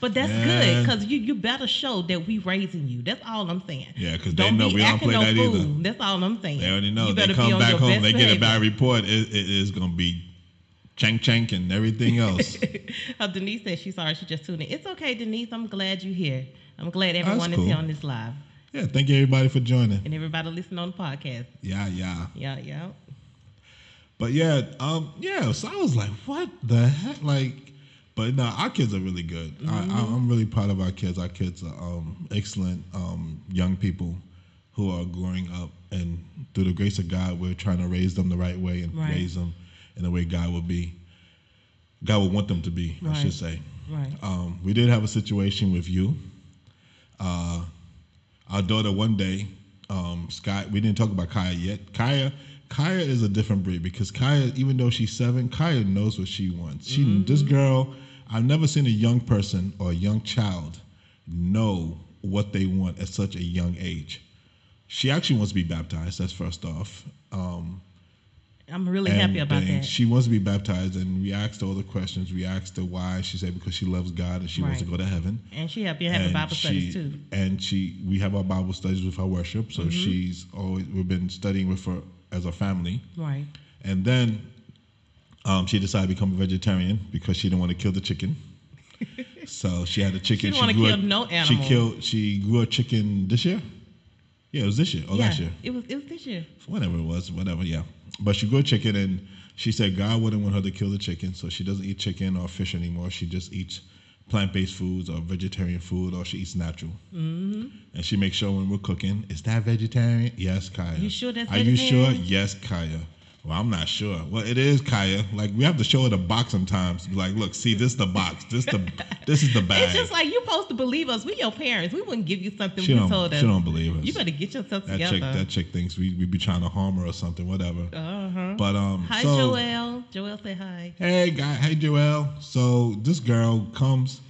But that's good, because you better show that we raising you. That's all I'm saying. Yeah, because they know we don't play that either. That's all I'm saying. They already know. They come back home, they get a bad report. It is going to be chank and everything else. Denise said she's sorry. She just tuned in. It's okay, Denise. I'm glad you're here. I'm glad everyone is here on this live. Yeah, thank you, everybody, for joining. And everybody listening on the podcast. Yeah. But, so I was like, what the heck? But no, our kids are really good. Mm-hmm. I'm really proud of our kids. Our kids are excellent young people who are growing up, and through the grace of God, we're trying to raise them the right way and raise them in the way God would want them to be, I should say. Right. We did have a situation with you. Our daughter one day, Sky. We didn't talk about Kaya yet. Kaya is a different breed, because Kaya, even though she's 7, Kaya knows what she wants. This girl, I've never seen a young person or a young child know what they want at such a young age. She actually wants to be baptized. That's first off. I'm really happy about that. She wants to be baptized, and we asked her all the questions. We asked her why. She said because she loves God and she wants to go to heaven. And she happy having Bible studies too. And we have our Bible studies with our worship. So we've been studying with her as a family. Right. And then she decided to become a vegetarian because she didn't want to kill the chicken. So she had a chicken. She didn't want to kill no animal. She grew a chicken this year? Yeah, it was this year or last year. It was this year. Whatever it was, yeah. But she grew a chicken, and she said God wouldn't want her to kill the chicken, so she doesn't eat chicken or fish anymore. She just eats plant-based foods or vegetarian food, or she eats natural. Mm-hmm. And she makes sure when we're cooking, is that vegetarian? Yes, Kaya. You sure that's vegetarian? Are you sure? Yes, Kaya. Well, I'm not sure. Well, it is, Kaya. We have to show her the box sometimes. Look, see, this is the box. This is the bag. It's just you're supposed to believe us. We your parents. We wouldn't give you something told us. She don't believe us. You better get yourself together. That chick thinks we be trying to harm her or something, whatever. Uh-huh. But, hi, Joelle. Joelle, say hi. Hey, guy. Hey, Joelle. So this girl comes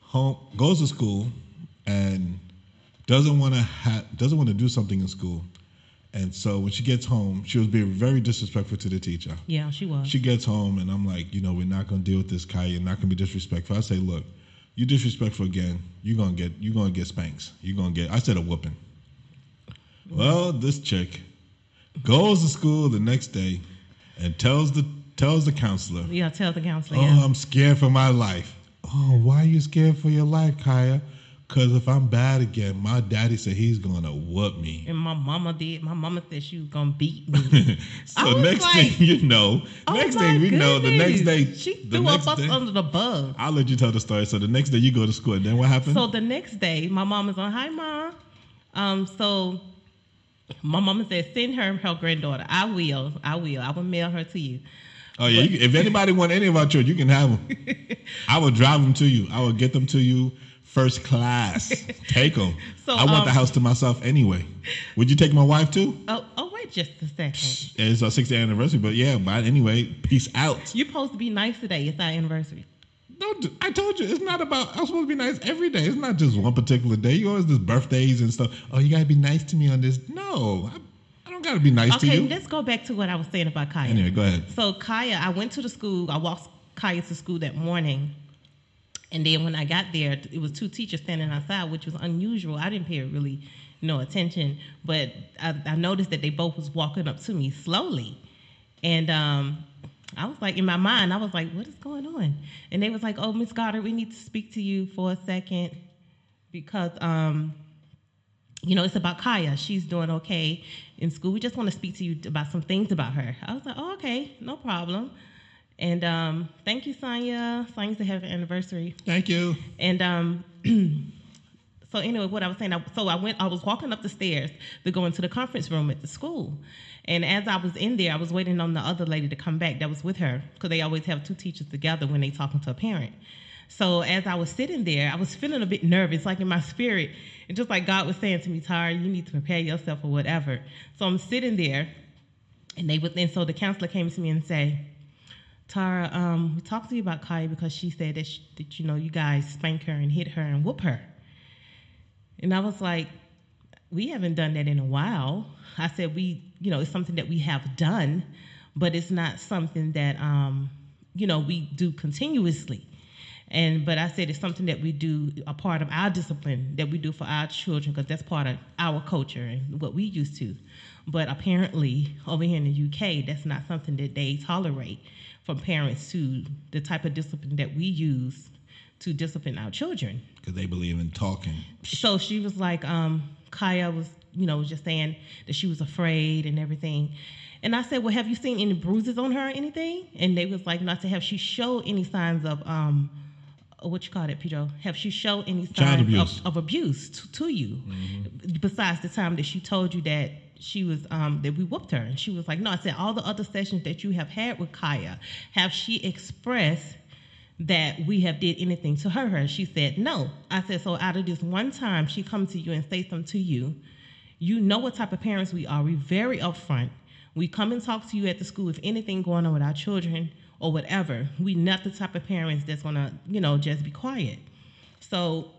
home, goes to school, and doesn't want to do something in school. And so when she gets home, she was being very disrespectful to the teacher. Yeah, she was. She gets home, and I'm like, we're not going to deal with this, Kaya. You're not going to be disrespectful. I say, look, you disrespectful again, you're going to get spanks. I said a whooping. Mm-hmm. Well, this chick goes to school the next day and tells the counselor. Yeah, tells the counselor. Oh, yeah. I'm scared for my life. Oh, why are you scared for your life, Kaya? Because if I'm bad again, my daddy said he's going to whoop me. And my mama did. My mama said she was going to beat me. So next thing you know, the next day. She threw up us under the bus. I'll let you tell the story. So the next day you go to school. And then what happened? So the next day, my mama's on, hi, Mom. So my mama said, send her granddaughter. I will. I will mail her to you. Oh, yeah. You can, if anybody want any of our children, you can have them. I will drive them to you. I will get them to you. First class. Take them. So, I want the house to myself anyway. Would you take my wife too? Oh, wait just a second. It's our 6th anniversary, but yeah, but anyway, peace out. You're supposed to be nice today. It's our anniversary. I told you, it's not about, I'm supposed to be nice every day. It's not just one particular day. You always do birthdays and stuff. Oh, you got to be nice to me on this. No, I don't got to be nice to you. Okay, let's go back to what I was saying about Kaya. Anyway, go ahead. So Kaya, I went to the school. I walked Kaya to school that morning. And then when I got there, it was two teachers standing outside, which was unusual. I didn't pay really no attention, but I noticed that they both was walking up to me slowly. And I was like, in my mind, I was like, what is going on? And they was like, oh, Miss Goddard, we need to speak to you for a second because, it's about Kaya. She's doing okay in school. We just want to speak to you about some things about her. I was like, oh, okay, no problem. And thank you, Sonia. Sonia's to have an anniversary. Thank you. And so anyway, what I was saying, I was walking up the stairs to go into the conference room at the school. And as I was in there, I was waiting on the other lady to come back that was with her because they always have two teachers together when they talking to a parent. So as I was sitting there, I was feeling a bit nervous, like in my spirit. And just like God was saying to me, Tara, you need to prepare yourself or whatever. So I'm sitting there, and so the counselor came to me and said, Tara, we talked to you about Kaya because she said that you guys spanked her and hit her and whoop her. And I was like, we haven't done that in a while. I said, it's something that we have done, but it's not something that, we do continuously. But I said it's something that we do, a part of our discipline that we do for our children because that's part of our culture and what we used to. But apparently over here in the UK, that's not something that they tolerate. From parents to the type of discipline that we use to discipline our children. Because they believe in talking. So she was like, Kaya was, just saying that she was afraid and everything. And I said, well, have you seen any bruises on her or anything? And they was like, not to have she showed any signs of, Pedro? Have she showed any signs of abuse to you? Mm-hmm. Besides the time that she told you that she was, that we whooped her. And she was like, no, I said, all the other sessions that you have had with Kaya, have she expressed that we have did anything to her? And she said, no. I said, so out of this one time, she come to you and say something to you. You know what type of parents we are. We very upfront. We come and talk to you at the school if anything going on with our children or whatever. We not the type of parents that's going to, just be quiet. So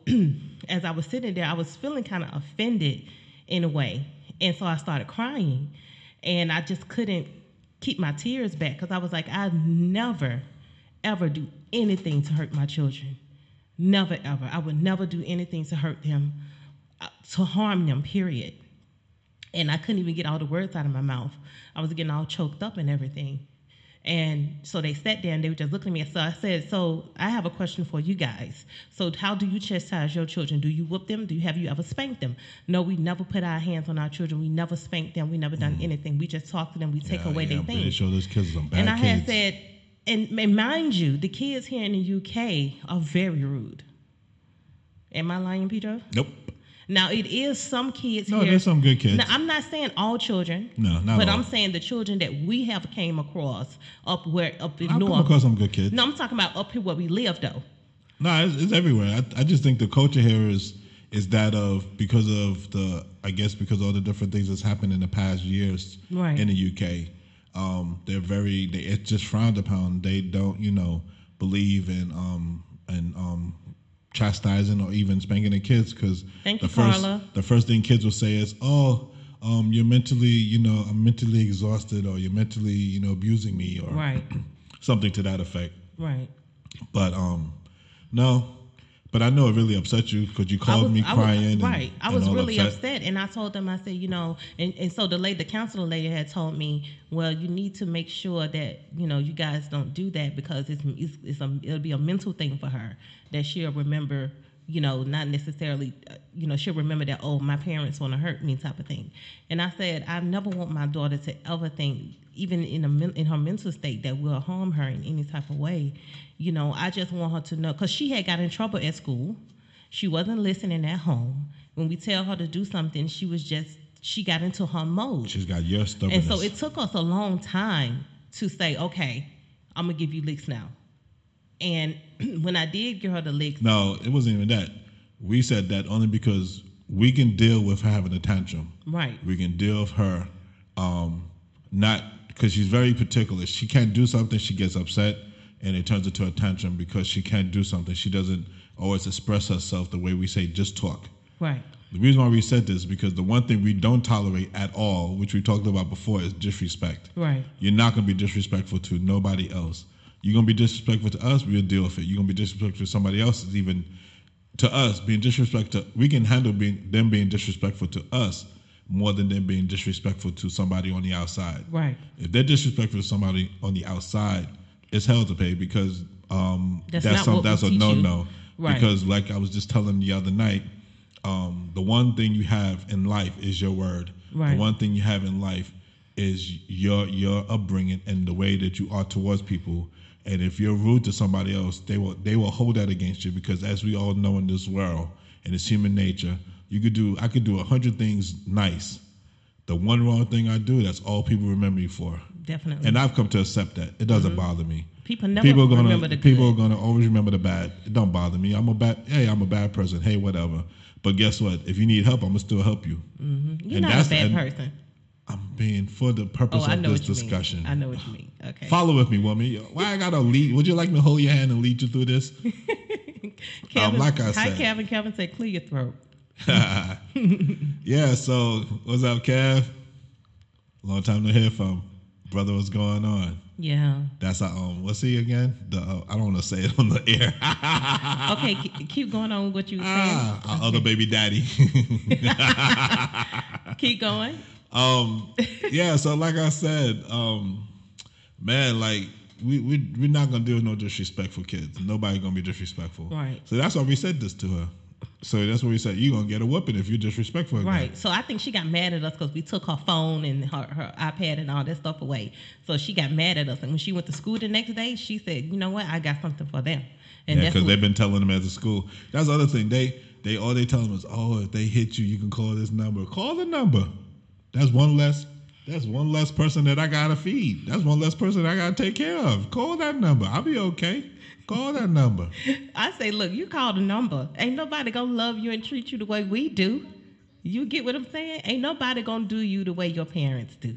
as I was sitting there, I was feeling kind of offended in a way. And so I started crying, and I just couldn't keep my tears back because I was like, I never, ever do anything to hurt my children. Never, ever. I would never do anything to hurt them, to harm them, period. And I couldn't even get all the words out of my mouth. I was getting all choked up and everything. And so they sat there, and they were just looking at me. So I said, so I have a question for you guys. So how do you chastise your children? Do you whoop them? Have you ever spanked them? No, we never put our hands on our children. We never spanked them. We never done anything. We just talk to them. We take away their things. I'm pretty sure those kids are some bad kids. And I had said, and mind you, the kids here in the UK are very rude. Am I lying, Pedro? Nope. Now, it is some kids here. No, there's some good kids. Now, I'm not saying all children. No, not all. But I'm saying the children that we have came across up in North. I've come across some good kids. No, I'm talking about up here where we live, though. No, it's everywhere. I just think the culture here is that because of all the different things that's happened in the past years in the UK. They're very, it's just frowned upon. They don't, believe in, chastising or even spanking the kids because the first thing kids will say is, oh, you're mentally, I'm mentally exhausted or you're mentally, abusing me or something to that effect. Right. But no. But I know it really upset you because you called me crying. Right. I was really upset. And I told them, I said, and so the counselor lady had told me, well, you need to make sure that, you guys don't do that because it'll be a mental thing for her that she'll remember you know, not necessarily, you know, she'll remember that, oh, my parents want to hurt me type of thing. And I said, I never want my daughter to ever think, even in her mental state, that we'll harm her in any type of way. You know, I just want her to know, because she had got in trouble at school. She wasn't listening at home. When we tell her to do something, she was just, she got into her mode. She's got your stubbornness. And so it took us a long time to say, okay, I'm going to give you licks now. And when I did give her the licks... No, it wasn't even that. We said that only because we can deal with her having a tantrum. Right. We can deal with her not... Because she's very particular. She can't do something, she gets upset, and it turns into a tantrum because she can't do something. She doesn't always express herself the way we say, just talk. Right. The reason why we said this is because the one thing we don't tolerate at all, which we talked about before, is disrespect. Right. You're not going to be disrespectful to nobody else. You're going to be disrespectful to us, we'll deal with it. You're going to be disrespectful to somebody else, even to us. Being disrespectful, we can handle them being disrespectful to us more than them being disrespectful to somebody on the outside. Right. If they're disrespectful to somebody on the outside, it's hell to pay because that's a no-no. Right. Because like I was just telling the other night, the one thing you have in life is your word. Right. The one thing you have in life is your upbringing and the way that you are towards people. And if you're rude to somebody else, they will hold that against you because as we all know in this world, and it's human nature, I could do 100 things nice. The one wrong thing I do, that's all people remember me for. Definitely. And I've come to accept that. It doesn't bother me. People are gonna always remember the bad. It don't bother me. I'm a bad person. Hey, whatever. But guess what? If you need help, I'm going to still help you. Mm-hmm. You're not a bad person. I'm being for the purpose of this discussion. I know what you mean. Okay. Follow with me, woman. Why I got to lead? Would you like me to hold your hand and lead you through this? Kevin, like I said. Hi, Kevin. Kevin said, clear your throat. Yeah, so what's up, Kev? Long time to hear from. Brother, what's going on? Yeah. That's our what's he again? I don't want to say it on the air. Okay, keep going on with what you were saying. Our other baby daddy. Keep going. Yeah, so like I said, man, like we're not gonna deal with no disrespectful kids. Nobody's gonna be disrespectful. Right. So that's why we said this to her. So that's what we said. You're going to get a whooping if you're disrespectful. Right. Now. So I think she got mad at us because we took her phone and her iPad and all that stuff away. So she got mad at us. And when she went to school the next day, she said, you know what? I got something for them. And yeah, because they've been telling them at the school. That's the other thing. They all they tell them is, oh, if they hit you, you can call this number. Call the number. That's one less person that I got to feed. That's one less person that I got to take care of. Call that number. I'll be okay. Call that number. I say, look, you call the number. Ain't nobody going to love you and treat you the way we do. You get what I'm saying? Ain't nobody going to do you the way your parents do.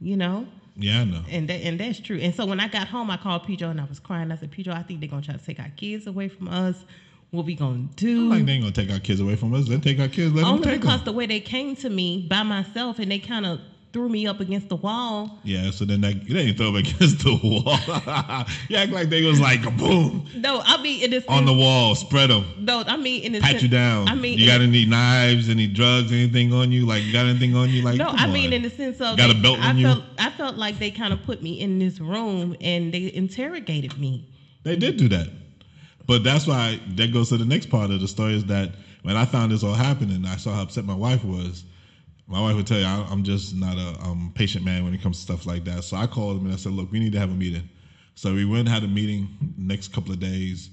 You know? Yeah, I know. And that's true. And so when I got home, I called Pedro and I was crying. I said, Pedro, I think they're going to try to take our kids away from us. What we going to do? I'm like, they ain't going to take our kids away from us. They take our kids. Let them take them. Only because the way they came to me by myself and they kind of threw me up against the wall. Yeah, so then they didn't throw up against the wall. You act like they was like, boom. No, I mean, it is on the wall, spread them. No, I mean, in pat you down. I mean, you got any knives, any drugs, anything on you? Like, you got anything on you? Like, no, I mean, in the sense of, got a belt on you? I felt like they kind of put me in this room and they interrogated me. They did do that. But that's why that goes to the next part of the story is that when I found this all happening, I saw how upset my wife was. My wife would tell you, I'm just not a patient man when it comes to stuff like that. So I called him and I said, look, we need to have a meeting. So we went and had a meeting the next couple of days.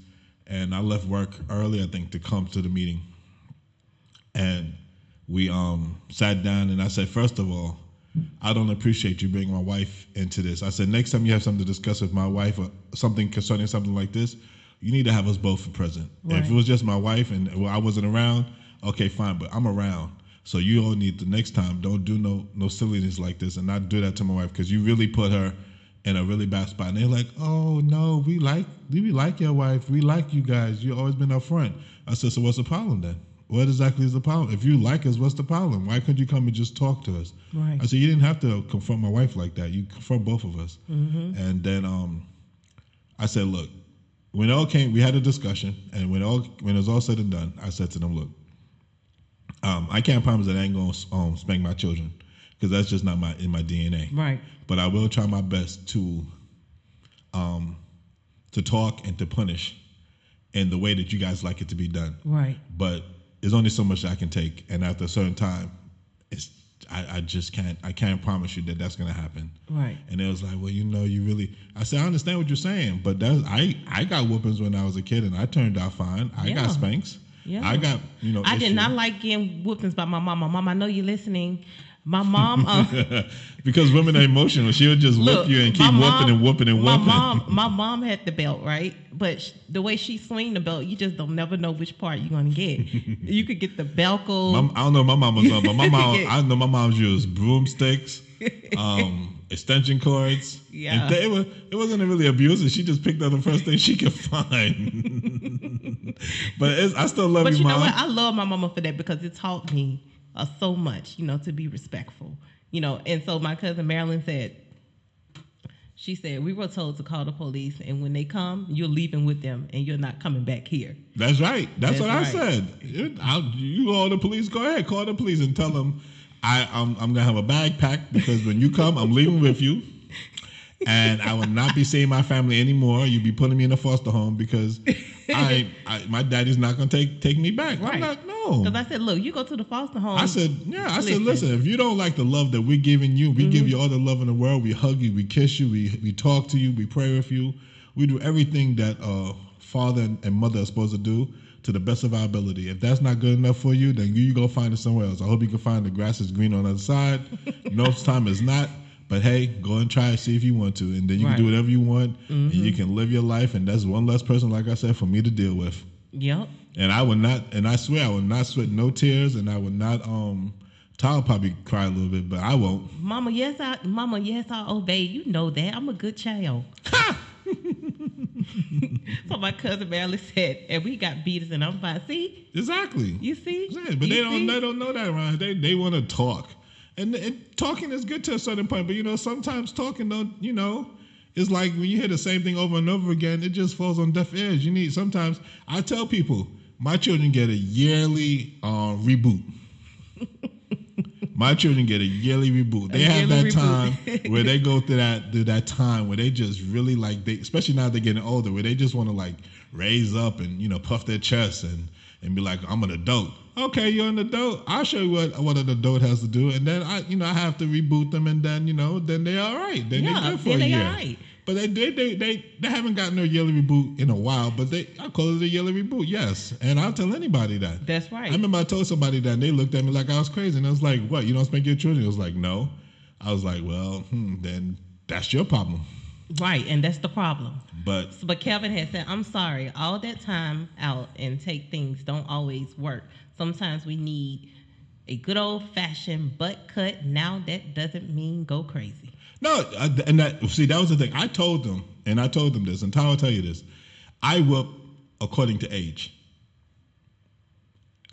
And I left work early, I think, to come to the meeting. And we sat down and I said, first of all, I don't appreciate you bringing my wife into this. I said, next time you have something to discuss with my wife or something concerning something like this, you need to have us both present. Right. If it was just my wife and I wasn't around, okay, fine, but I'm around. So you all need the next time, don't do no silliness like this and not do that to my wife because you really put her in a really bad spot. And they're like, oh, no, we like your wife. We like you guys. You've always been up front. I said, so what's the problem then? What exactly is the problem? If you like us, what's the problem? Why couldn't you come and just talk to us? Right. I said, you didn't have to confront my wife like that. You confront both of us. Mm-hmm. And then I said, look, when it all came, we had a discussion. And when it was all said and done, I said to them, look, I can't promise that I ain't going to spank my children because that's just not in my DNA. Right. But I will try my best to talk and to punish in the way that you guys like it to be done. Right. But there's only so much I can take, and after a certain time, I can't promise you that that's going to happen. Right. And it was like, well, you know, you really, I said, I understand what you're saying, but that's, I got whoopings when I was a kid and I turned out fine. I got spanks. Yeah. I got, you know, I did not like getting whoopings by my mama. Mom, I know you're listening. My mom, because women are emotional. She'll just whoop you and keep whooping and whooping. My mom had the belt, right? But the way she swing the belt, you just don't never know which part you're gonna get. You could get the belco. I don't know my mama's up, but my mom, I know my mom's used broomsticks, extension cords. Yeah, and it wasn't really abusive. She just picked up the first thing she could find. But I still love you, mom. But you know what? I love my mama for that because it taught me so much, you know, to be respectful, you know. And so my cousin Marilyn said, she said, we were told to call the police, and when they come, you're leaving with them, and you're not coming back here. That's right. That's what I said. You call the police. Go ahead, call the police and tell them I'm gonna have a bag packed because when you come, I'm leaving with you, and I will not be seeing my family anymore. You'll be putting me in a foster home because my daddy's not gonna take me back. Right. Because I said, look, you go to the foster home. I said, listen, if you don't like the love that we're giving you, we give you all the love in the world. We hug you, we kiss you, we talk to you, we pray with you. We do everything that father and mother are supposed to do to the best of our ability. If that's not good enough for you, then you go find it somewhere else. I hope you can find the grass is green on the other side. No time is not. But hey, go and try and see if you want to. And then you can do whatever you want. Mm-hmm. And you can live your life. And that's one less person, like I said, for me to deal with. Yep. And I would not, and I swear I would not sweat no tears, and I would not. Tyler probably cry a little bit, but I won't. Mama, yes, I obey. You know that I'm a good child. So my cousin Marilyn said, and we got beaters, and I'm fine. See, exactly. You see, yeah, but they don't know that around. They want to talk, and talking is good to a certain point, but you know sometimes talking don't, you know. It's like when you hear the same thing over and over again, it just falls on deaf ears. You need sometimes. I tell people, my children get a yearly reboot. My children get a yearly reboot. They have that time where they go through that time where they just really like especially now they're getting older, where they just want to like raise up and, you know, puff their chest and be like, I'm an adult. Okay, you're an adult. I'll show you what an adult has to do, and then I have to reboot them, and then, you know, then they're all right. Then they're good for a year. Right. But they haven't gotten their yearly reboot in a while. But I call it a yearly reboot. Yes, and I'll tell anybody that. That's right. I remember I told somebody that, and they looked at me like I was crazy, and I was like, "What? You don't spank your children?" I was like, "No." I was like, "Well, then that's your problem." Right, and that's the problem. But Kevin had said, I'm sorry, all that time out and take things don't always work. Sometimes we need a good old-fashioned butt cut. Now that doesn't mean go crazy. No, that was the thing. I told them this, and Tyler will tell you this. I whip according to age.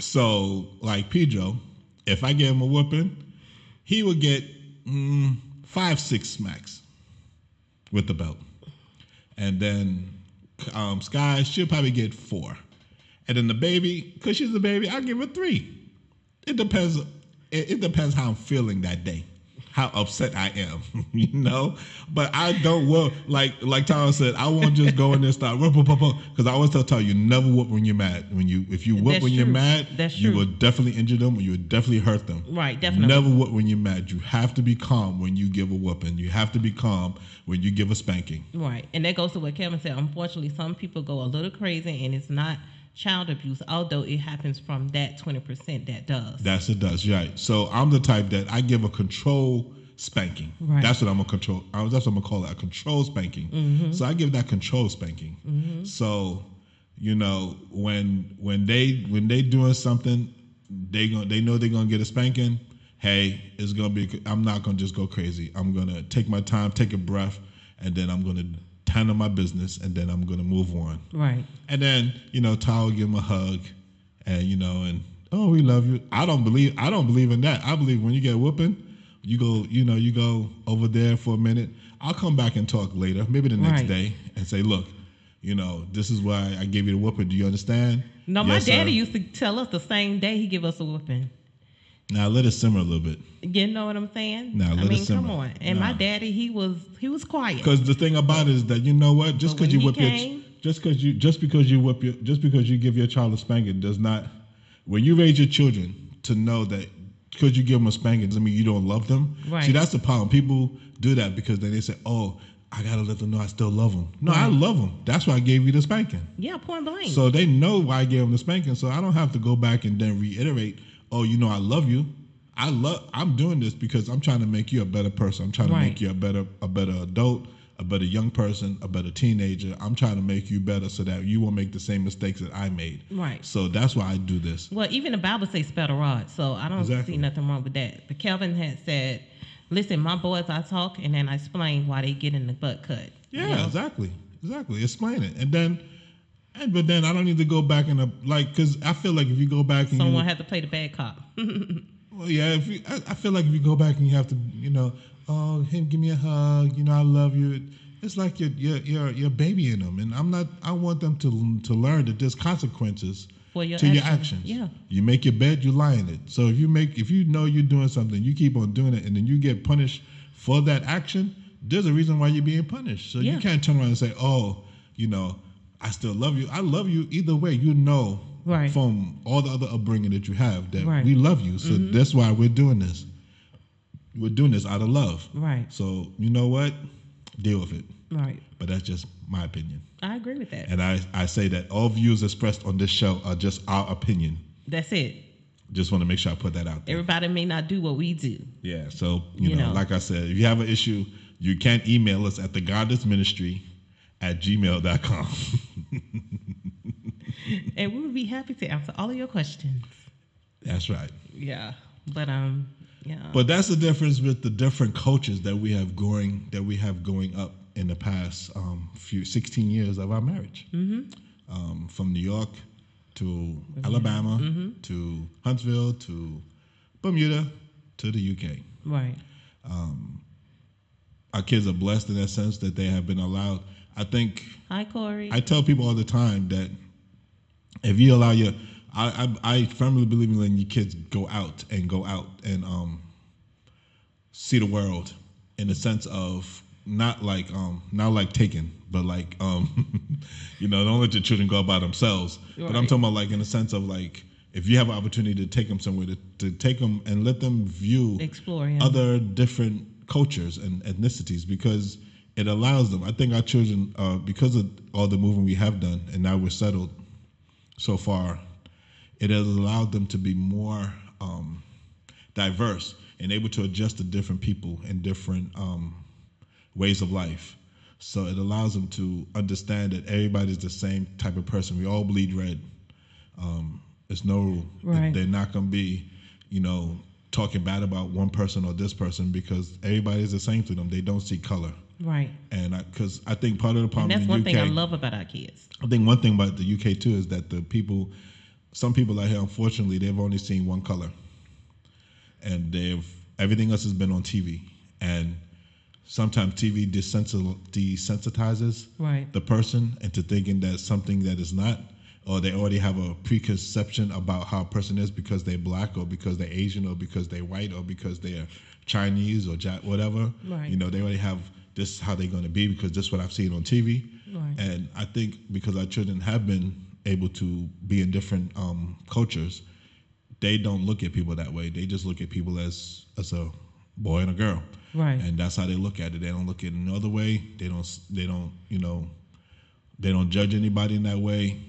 So, like Pedro, if I gave him a whooping, he would get 5-6 smacks with the belt. And then Sky, she'll probably get 4. And then the baby, because she's a baby, I'll give her 3. It depends. It depends how I'm feeling that day, how upset I am, you know? But I don't whoop. Like Tyler said, I won't just go in there and start whoop, whoop, whoop. Because I always tell you, never whoop when you're mad. If you whoop when you're mad, you will definitely injure them, or you will definitely hurt them. Right, definitely. Never whoop when you're mad. You have to be calm when you give a whooping. You have to be calm when you give a spanking. Right, and that goes to what Kevin said. Unfortunately, some people go a little crazy, and it's not child abuse, although it happens from that 20% that does. That's it does, right. So I'm the type that I give a control spanking. Right. That's what I'm gonna control. That's what I'm gonna call it, a control spanking. Mm-hmm. So I give that control spanking. Mm-hmm. So, you know, when they doing something, they know they're gonna get a spanking. Hey, it's gonna be. I'm not gonna just go crazy. I'm gonna take my time, take a breath, and then I'm gonna handle my business, and then I'm gonna move on. Right. And then, you know, Ty will give him a hug, and you know, and oh, we love you. I don't believe in that. I believe when you get whooping, you go over there for a minute. I'll come back and talk later, maybe the next day, and say, look, you know, this is why I gave you the whooping. Do you understand? No, yes, my daddy used to tell us the same day he give us a whooping. Now let it simmer a little bit. You know what I'm saying? Now let it simmer. Come on. And my daddy, he was quiet. Because the thing about it is that, you know what? Just because you whip your just because you give your child a spanking does not, when you raise your children to know that because you give them a spanking doesn't mean you don't love them. Right. See, that's the problem. People do that because then they say, oh, I got to let them know I still love them. No, right. I love them. That's why I gave you the spanking. Yeah, point blank. So they know why I gave them the spanking. So I don't have to go back and then reiterate, oh, you know, I love you. I'm doing this because I'm trying to make you a better person. I'm trying to make you a better adult, a better young person, a better teenager. I'm trying to make you better so that you won't make the same mistakes that I made. Right. So that's why I do this. Well, even the Bible says spell the rod, so I don't see nothing wrong with that. But Kelvin had said, listen, my boys, I talk, and then I explain why they get in the butt cut. Yeah, you know? Exactly. Explain it. But then I don't need to go back and, like, because I feel like if you go back and... Someone had to play the bad cop. Well, yeah, I feel like if you go back and you have to, you know, oh, him, give me a hug, you know, I love you. It's like you're babying them, and I'm not. I want them to learn that there's consequences to your actions. Yeah, you make your bed, you lie in it. So if you know you're doing something, you keep on doing it, and then you get punished for that action. There's a reason why you're being punished. So you can't turn around and say, oh, you know, I still love you. I love you either way. You know. Right. From all the other upbringing that you have, that we love you. So that's why we're doing this. We're doing this out of love. Right. So you know what? Deal with it. Right. But that's just my opinion. I agree with that. And I say that all views expressed on this show are just our opinion. That's it. Just want to make sure I put that out there. Everybody may not do what we do. Yeah. So, you know, like I said, if you have an issue, you can email us at thegoddardsministry@gmail.com. And we would be happy to answer all of your questions. That's right. Yeah. But that's the difference with the different cultures that we have going up in the past 16 years of our marriage. Mm-hmm. From New York to Birmingham. Alabama to Huntsville to Bermuda to the UK. Right. Our kids are blessed in that sense that they have been allowed. I think. Hi, Corey. I tell people all the time that. If you allow I firmly believe in letting your kids go out and see the world in the sense of not like Taken, but like you know, don't let your children go out by themselves. Right. But I'm talking about like in the sense of like if you have an opportunity to take them somewhere to take them and let them explore other different cultures and ethnicities because it allows them. I think our children because of all the moving we have done and now we're settled. So far, it has allowed them to be more diverse and able to adjust to different people and different ways of life. So it allows them to understand that everybody's the same type of person. We all bleed red. It's no, they're not going to be, you know, talking bad about one person or this person because everybody's the same to them. They don't see color. Right. And because I think part of the problem in the UK... And that's one thing I love about our kids. I think one thing about the UK, too, is that some people out here, unfortunately, they've only seen one color. And everything else has been on TV. And sometimes TV desensitizes the person into thinking that something that is not, or they already have a preconception about how a person is because they're black or because they're Asian or because they're white or because they're Chinese or whatever. Right. You know, they already have... This is how they're going to be because this is what I've seen on TV. Right. And I think because our children have been able to be in different cultures, they don't look at people that way. They just look at people as a boy and a girl. Right. And that's how they look at it. They don't look at it another way. They don't judge anybody in that way.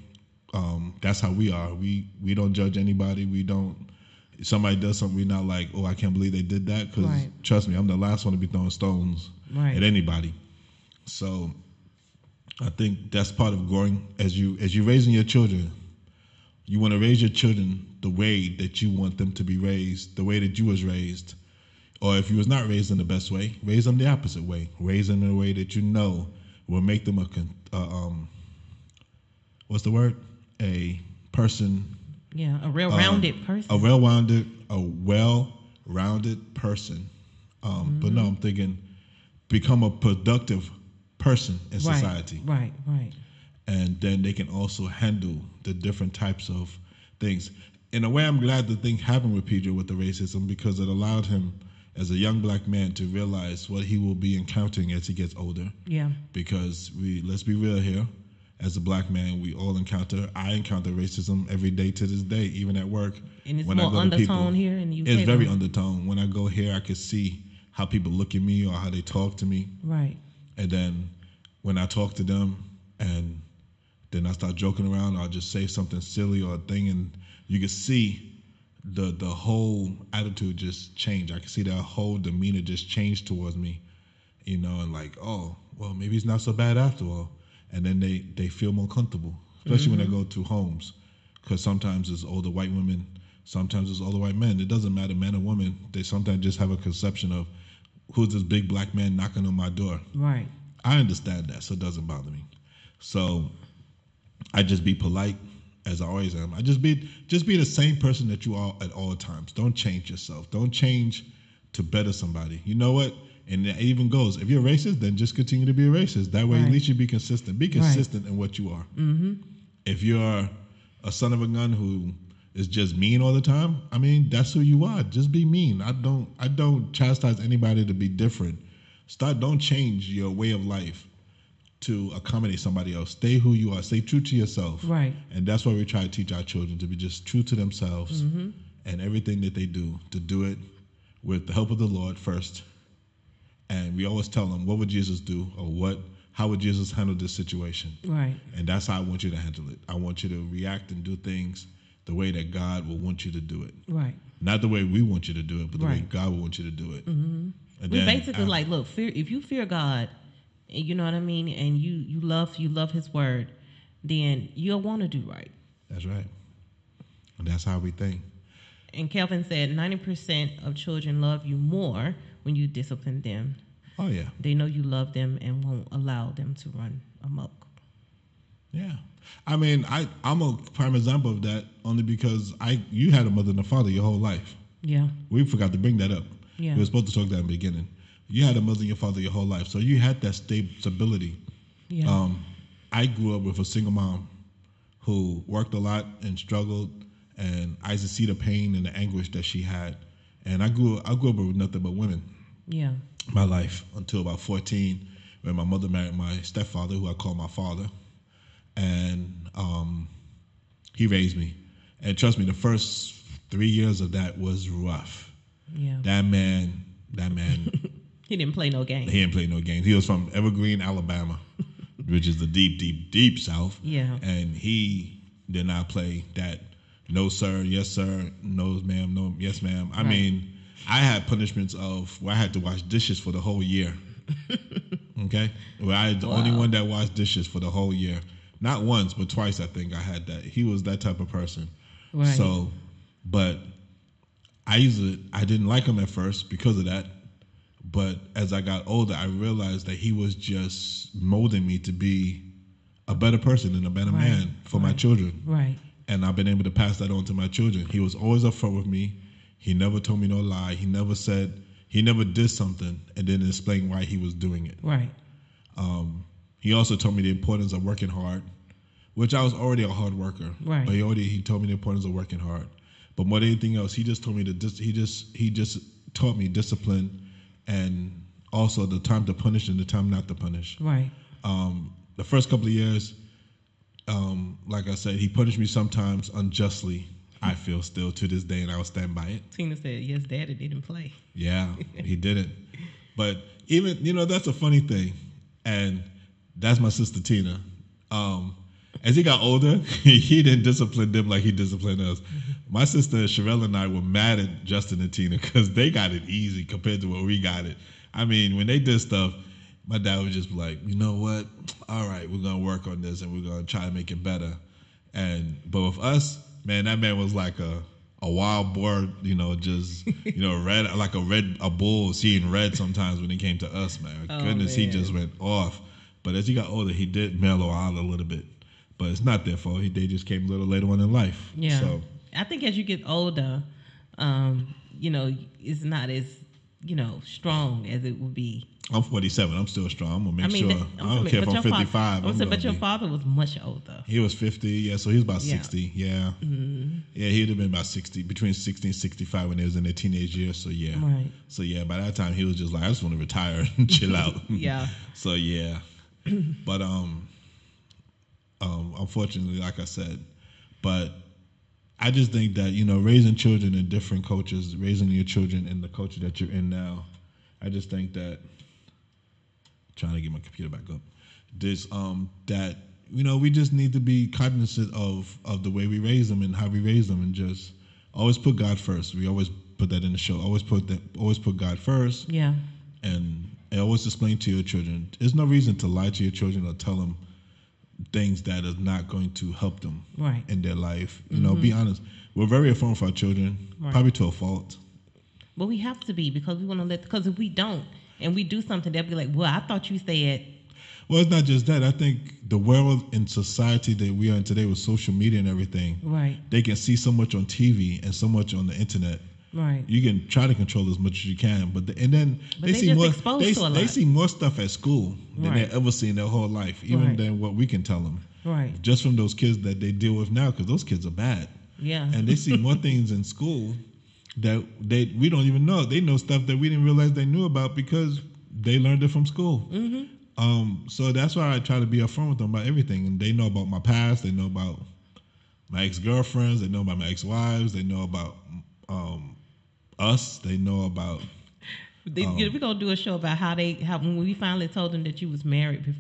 That's how we are. We don't judge anybody. We don't. If somebody does something, we're not like, oh, I can't believe they did that. Because trust me, I'm the last one to be throwing stones at anybody. So I think that's part of growing. As you're raising your children, you want to raise your children the way that you want them to be raised, the way that you was raised. Or if you was not raised in the best way, raise them the opposite way. Raise them in a way that you know will make them a person... Yeah, a well-rounded person. But no, I'm thinking become a productive person in society. Right. And then they can also handle the different types of things. In a way, I'm glad the thing happened with Pedro with the racism because it allowed him as a young black man to realize what he will be encountering as he gets older. Yeah. Because let's be real here. as a black man, we all encounter. I encounter racism every day to this day, even at work. And it's when more undertone here in the UK. It's very undertone. When I go here, I can see how people look at me or how they talk to me. Right. And then when I talk to them and then I start joking around, or I just say something silly or a thing, and you can see the whole attitude just change. I can see that whole demeanor just change towards me, you know, and like, oh, well, maybe it's not so bad after all. And then they feel more comfortable, especially mm-hmm. when I go to homes, because sometimes it's older white women, sometimes it's older white men. It doesn't matter, man or woman. They sometimes just have a conception of who's this big black man knocking on my door. Right. I understand that, so it doesn't bother me. So I just be polite as I always am. I just be the same person that you are at all times. Don't change yourself. Don't change to better somebody. You know what? And it even goes, if you're racist, then just continue to be a racist. That way, right. at least you be consistent. Be consistent right. in what you are. Mm-hmm. If you're a son of a gun who is just mean all the time, I mean, that's who you are. Just be mean. I don't chastise anybody to be different. Don't change your way of life to accommodate somebody else. Stay who you are. Stay true to yourself. Right. And that's why we try to teach our children to be just true to themselves mm-hmm. and everything that they do, to do it with the help of the Lord first. And we always tell them, what would Jesus do, or how would Jesus handle this situation? Right. And that's how I want you to handle it. I want you to react and do things the way that God will want you to do it. Right. Not the way we want you to do it, but the right. way God will want you to do it. Mm-hmm. And we basically like, look, fear. If you fear God, you know what I mean, and you love His Word, then you'll want to do right. That's right. And that's how we think. And Kelvin said 90% of children love you more when you discipline them. Oh, yeah. They know you love them and won't allow them to run amok. Yeah. I mean, I'm a prime example of that only because you had a mother and a father your whole life. Yeah. We forgot to bring that up. Yeah. We were supposed to talk that in the beginning. You had a mother and your father your whole life, so you had that stability. Yeah. I grew up with a single mom who worked a lot and struggled, and I used to see the pain and the anguish that she had. And I grew up with nothing but women. Yeah. My life until about 14, when my mother married my stepfather, who I call my father, and he raised me. And trust me, the first 3 years of that was rough. Yeah. That man. He didn't play no games. He was from Evergreen, Alabama, which is the deep, deep, deep South. Yeah. And he did not play that. No, sir. Yes, sir. No, ma'am. No, yes, ma'am. I right. mean, I had punishments of where I had to wash dishes for the whole year. Okay? Where I was the only one that washed dishes for the whole year. Not once, but twice, I think I had that. He was that type of person. Right. So, but I didn't like him at first because of that. But as I got older, I realized that he was just molding me to be a better person and a better right. man for right. my children. Right. And I've been able to pass that on to my children. He was always upfront with me. He never told me no lie. He never did something and then explained why he was doing it. Right. He also told me the importance of working hard, which I was already a hard worker. Right. But he told me the importance of working hard. But more than anything else, he just told me he just taught me discipline and also the time to punish and the time not to punish. Right. The first couple of years, like I said, he punished me sometimes unjustly, I feel still to this day, and I will stand by it. Tina said, yes, Daddy didn't play. Yeah, he didn't. But even, you know, that's a funny thing. And that's my sister Tina. As he got older, he didn't discipline them like he disciplined us. My sister Sherelle and I were mad at Justin and Tina because they got it easy compared to what we got it. I mean, when they did stuff, my dad was just like, you know what? All right, we're going to work on this, and we're going to try to make it better. But with us, man, that man was like a wild boar, you know, just, you know, a bull seeing red sometimes when it came to us, man. Goodness, man. He just went off. But as he got older, he did mellow out a little bit. But it's not their fault. They just came a little later on in life. Yeah. So I think as you get older, you know, it's not as, you know, strong as it would be. I'm 47. I'm still strong. I'm going to sure. I don't care if I'm 55. But your father was much older. He was 50. Yeah, so he was about 60. Yeah. Mm-hmm. Yeah, he would have been about 60, between 60 and 65 when he was in their teenage years. So, yeah. Right. So, yeah, by that time, he was just like, I just want to retire and chill out. Yeah. So, yeah. But unfortunately, like I said. But I just think that, you know, raising children in different cultures, raising your children in the culture that you're in now, I just think that, trying to get my computer back up, this, that, you know, we just need to be cognizant of the way we raise them and how we raise them, and just always put God first. We always put that in the show. Always put God first. Yeah. And always explain to your children, there's no reason to lie to your children or tell them things that is not going to help them right. in their life. You mm-hmm. know, be honest. We're very upfront with our children, right. probably to a fault. But we have to be, because we want to let, because if we don't and we do something, they'll be like, well, I thought you said. Well, it's not just that. I think the world and society that we are in today with social media and everything, right? They can see so much on TV and so much on the internet. Right. You can try to control as much as you can, but they see more stuff at school than right. they ever seen their whole life, even right. than what we can tell them. Right. Just from those kids that they deal with now, because those kids are bad. Yeah. And they see more things in school that we don't even know. They know stuff that we didn't realize they knew about because they learned it from school. Mm-hmm. So that's why I try to be upfront with them about everything, and they know about my past, they know about my ex-girlfriends, they know about my ex-wives, they know about us, they know about. We're gonna do a show about how when we finally told them that you was married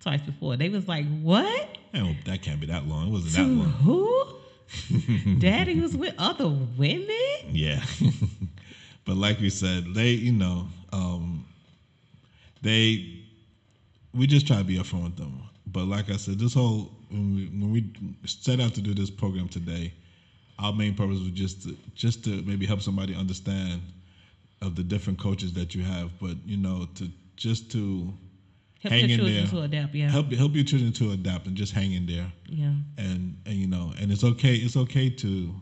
twice before, they was like, "What? Well, that can't be that long. It wasn't that long." Who? Daddy was with other women. Yeah, but like we said, we just try to be upfront with them. But like I said, this whole when we set out to do this program today, our main purpose was just to maybe help somebody understand of the different cultures that you have, but you know, to help hang your in children there, to adapt, yeah. Help your children to adapt and just hang in there, yeah. And you know, and it's okay to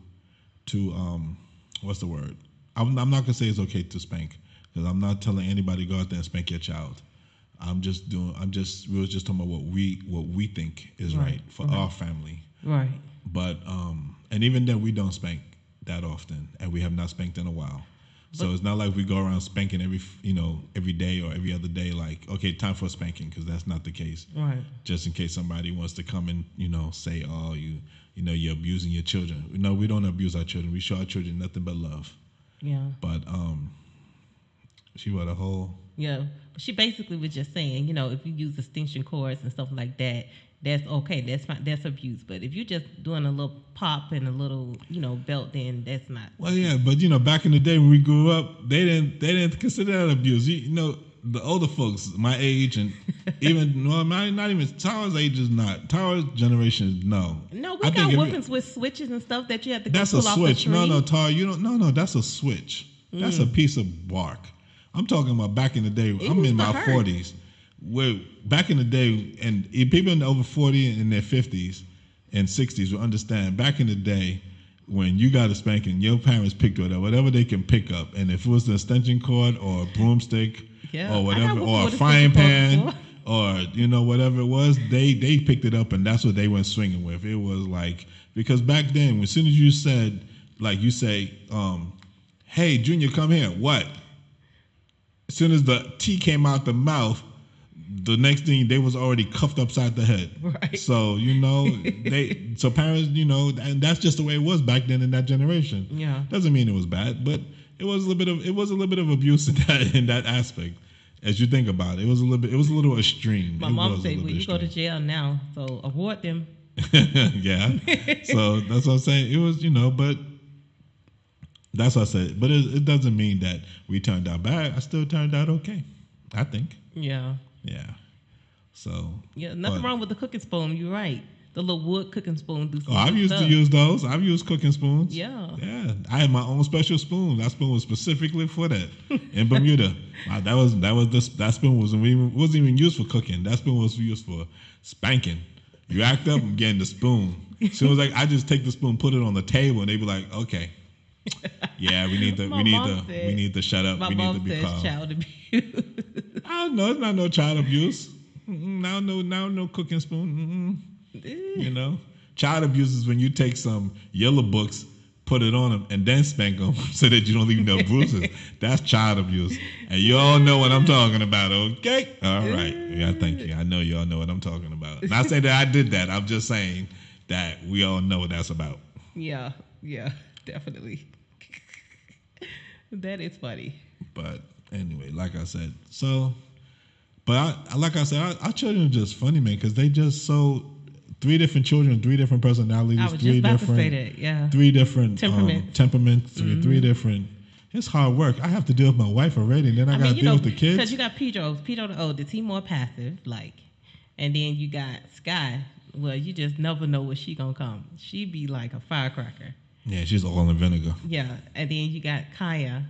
what's the word? I'm not gonna say it's okay to spank, because I'm not telling anybody go out there and spank your child. We were just talking about what we think is right for our family, right? But and even then, we don't spank that often, and we have not spanked in a while. But so it's not like we go around spanking every day or every other day. Like, okay, time for a spanking, because that's not the case. Right. Just in case somebody wants to come and say, oh, you you're abusing your children. No, we don't abuse our children. We show our children nothing but love. Yeah. But she wrote a whole. Yeah, but she basically was just saying, if you use extension cords and stuff like that, that's okay, that's fine, that's abuse. But if you're just doing a little pop and a little, belt, then that's not. Well, yeah, but back in the day when we grew up, they didn't consider that abuse. The older folks, my age, and even not even Tyler's age is not. Tyler's generation, no. No, we got weapons with switches and stuff that you have to. That's a switch. No, Tyler, you don't. No, that's a switch. Mm. That's a piece of bark. I'm talking about back in the day. I'm in my 40s. Where back in the day, and people in the over 40 and in their 50s and 60s will understand, back in the day when you got a spanking, your parents picked whatever they can pick up. And if it was an extension cord or a broomstick or whatever, or a frying pan or, whatever it was, they picked it up, and that's what they went swinging with. It was like, because back then, as soon as you said, like you say, hey, Junior, come here. What? As soon as the T came out the mouth, the next thing they was already cuffed upside the head. Right. So so parents, and that's just the way it was back then in that generation. Yeah. Doesn't mean it was bad, but it was a little bit of abuse in that aspect. As you think about it, it was a little extreme. My mom said, "Well, you go to jail now, so avoid them." Yeah. So that's what I'm saying. It was, but. That's what I said. But it doesn't mean that we turned out bad. I still turned out okay, I think. Yeah. Yeah. So. Yeah, nothing wrong with the cooking spoon. You're right. The little wood cooking spoon. I've used those. I've used cooking spoons. Yeah. Yeah. I had my own special spoon. That spoon was specifically for that in Bermuda. Wow, that spoon wasn't even used for cooking. That spoon was used for spanking. You act up, I'm getting the spoon. So it was like I just take the spoon, put it on the table, and they be like, okay. Yeah, we need to shut up. We need to be calm. Child abuse. I don't know. It's not no child abuse. Now no cooking spoon. Child abuse is when you take some yellow books, put it on them, and then spank them so that you don't leave no bruises. That's child abuse. And y'all know what I'm talking about, okay? All right. Yeah, thank you. I know y'all know what I'm talking about. Not saying that I did that. I'm just saying that we all know what that's about. Yeah. Yeah, definitely. That is funny. But anyway, like I said, so... But our children are just funny, man, because they just so... Three different children, three different personalities, three different temperaments, mm-hmm. three different. It's hard work. I have to deal with my wife already, and then I got to deal with the kids. Because you got Pedro the oldest, he more passive, like, and then you got Sky. Well, you just never know where she gonna come. She be like a firecracker. Yeah, she's all in vinegar. Yeah, and then you got Kaya,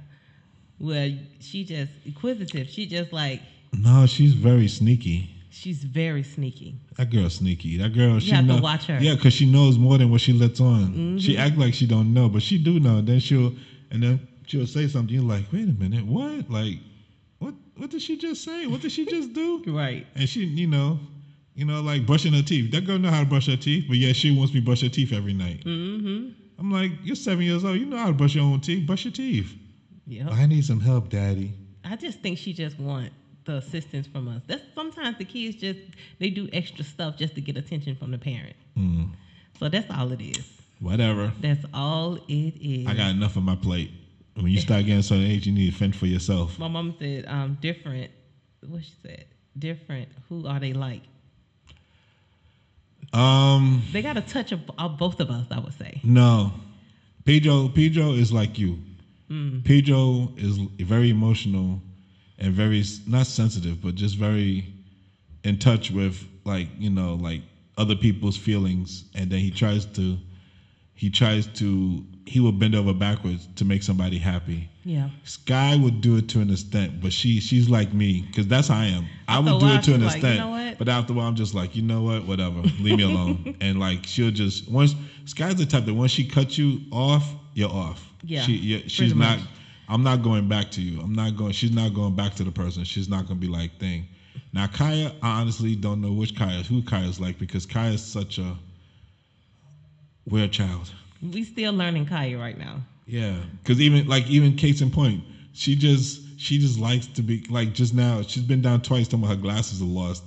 where she just inquisitive. She just like. No, she's very sneaky. She's very sneaky. That girl's sneaky. That girl, she have to watch her. Yeah, because she knows more than what she lets on. Mm-hmm. She act like she don't know, but she do know. Then she'll say something. You're like, wait a minute, what? Like, what did she just say? What did she just do? Right. And she, like brushing her teeth. That girl know how to brush her teeth, but yeah, she wants me to brush her teeth every night. Mm-hmm. I'm like, you're 7 years old. You know how to brush your own teeth. Brush your teeth. Yeah. I need some help, Daddy. I just think she just wants the assistance from us. That's sometimes the kids just they do extra stuff just to get attention from the parent. Mm. So that's all it is. Whatever. That's all it is. I got enough on my plate. When you start getting a certain age, you need to fend for yourself. My mom said, different. What she said? Different. Who are they like? They got a touch of both of us. I would say. No, Pedro is like you. Mm. Pedro is very emotional. And very, not sensitive, but just very in touch with, like other people's feelings. And then he will bend over backwards to make somebody happy. Yeah. Sky would do it to an extent, but she's like me, because that's how I am. I would do it to an extent. But after a while, I'm just like, you know what? Whatever. Leave me alone. And, she'll just, Sky's the type that once she cuts you off, you're off. Yeah. She's not... I'm not going back to you. She's not going back to the person. She's not going to be like, thing. Now, Kaya, I honestly don't know who Kaya's like, because Kaya's such a weird child. We still learning Kaya right now. Yeah. Because even case in point, she just likes to be, like just now, she's been down twice talking about her glasses are lost,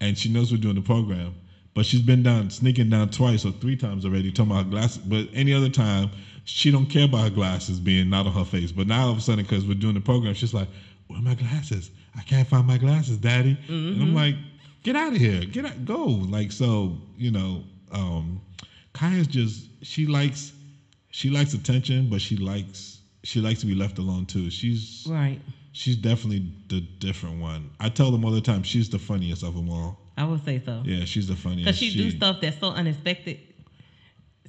and she knows we're doing the program, but she's been sneaking down twice or three times already talking about her glasses, but any other time, she don't care about her glasses being not on her face. But now all of a sudden, because we're doing the program, she's like, where are my glasses? I can't find my glasses, Daddy. Mm-hmm. And I'm like, get out of here. Get out. Go. Kaya's just, she likes attention, but she likes to be left alone too. She's right. She's definitely the different one. I tell them all the time, she's the funniest of them all. I would say so. Yeah, she's the funniest. Because she do stuff that's so unexpected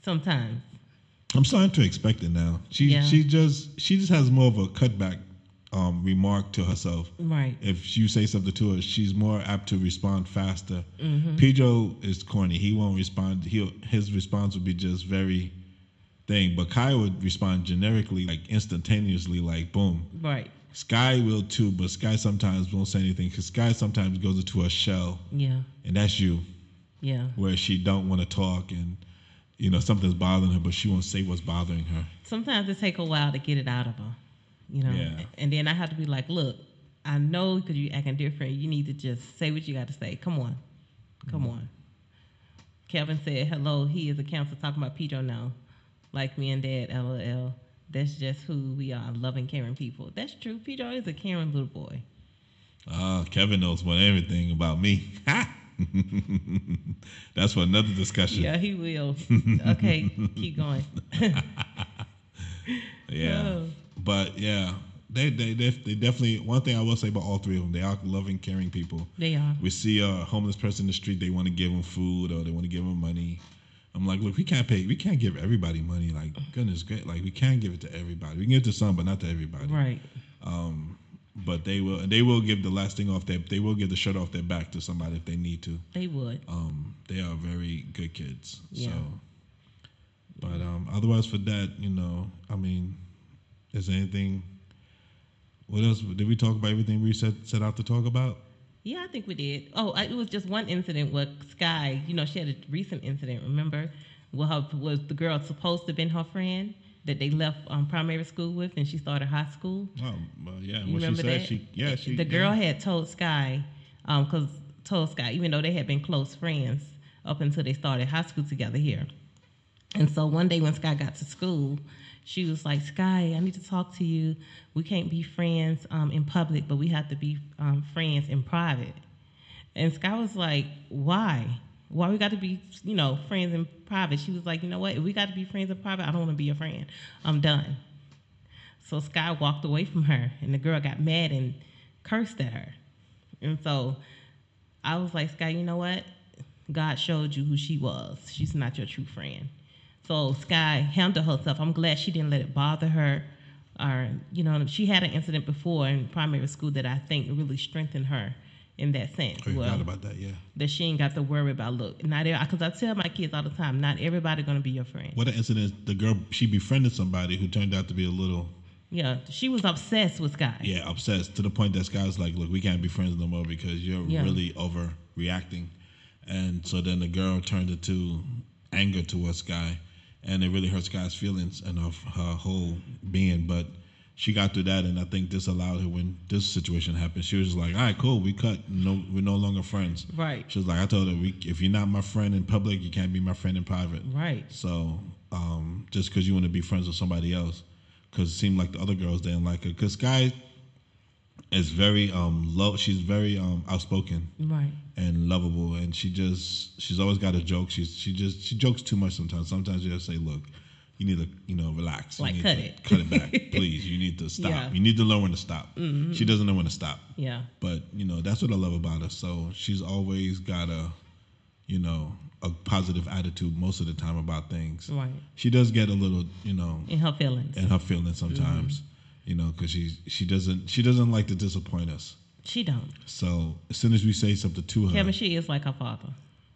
sometimes. I'm starting to expect it now. She just has more of a cutback remark to herself. Right. If you say something to her, she's more apt to respond faster. Mm-hmm. Pedro is corny. He won't respond. His response would be just very thing. But Kai would respond generically, like instantaneously, like boom. Right. Sky will too, but Sky sometimes won't say anything because Sky sometimes goes into a shell. Yeah. And that's you. Yeah. Where she don't want to talk and. Something's bothering her, but she won't say what's bothering her. Sometimes it takes a while to get it out of her, Yeah. And then I have to be like, look, I know because you're acting different. You need to just say what you got to say. Come on. Kevin said, hello. He is a counselor talking about Pedro now. Like me and Dad, LOL. That's just who we are, loving, caring people. That's true. Pedro is a caring little boy. Kevin knows everything about me. Ha! That's for another discussion. Yeah, he will. Okay, keep going. Yeah, no. But yeah, they definitely. One thing I will say about all three of them, they are loving, caring people. They are. We see a homeless person in the street. They want to give them food or they want to give them money. I'm like, look, we can't give everybody money. Like, goodness, great. Like, we can't give it to everybody. We can give it to some, but not to everybody. Right. But they will give the last thing off their. They will give the shirt off their back to somebody if they need to. They would. They are very good kids. Yeah. So. But otherwise, for that, I mean, is there anything? What else did we talk about? Everything we set out to talk about. Yeah, I think we did. It was just one incident where Sky, she had a recent incident. Remember, was the girl supposed to have been her friend? that they left primary school with, and she started high school. Oh, well, yeah. You remember she said that? The girl had told Sky, even though they had been close friends up until they started high school together here. And so one day when Sky got to school, she was like, Sky, I need to talk to you. We can't be friends in public, but we have to be friends in private. And Sky was like, why? Why we got to be, friends in private? She was like, you know what? If we got to be friends in private, I don't want to be your friend. I'm done. So Sky walked away from her, and the girl got mad and cursed at her. And so I was like, Sky, you know what? God showed you who she was. She's not your true friend. So Sky handled herself. I'm glad she didn't let it bother her. Or, she had an incident before in primary school that I think really strengthened her in that sense. Oh, you thought about that, yeah. That she ain't got to worry about, because I tell my kids all the time, not everybody going to be your friend. What an incident. The girl, she befriended somebody who turned out to be a little... Yeah, she was obsessed with Sky. Yeah, obsessed to the point that Sky's like, look, we can't be friends no more because you're really overreacting. And so then the girl turned into anger towards Sky. And it really hurt Sky's feelings and her whole being. But she got through that, and I think this allowed her, when this situation happened, she was just like, all right, cool, we cut. No, we're no longer friends. Right. She was like, I told her, if you're not my friend in public, you can't be my friend in private. Right. So just because you want to be friends with somebody else, because it seemed like the other girls didn't like her. Because Sky is very low. She's very outspoken. Right. And lovable, and she's always got a joke. She jokes too much sometimes. Sometimes you have to say, "Look, you need to relax. Like you need cut it back, please. You need to stop. Yeah. You need to learn when to stop." Mm-hmm. She doesn't know when to stop. Yeah. But that's what I love about her. So she's always got a positive attitude most of the time about things. Right. She does get a little in her feelings sometimes. Mm-hmm. Because she doesn't like to disappoint us. She don't. So as soon as we say something to her, Kevin, she is like her father.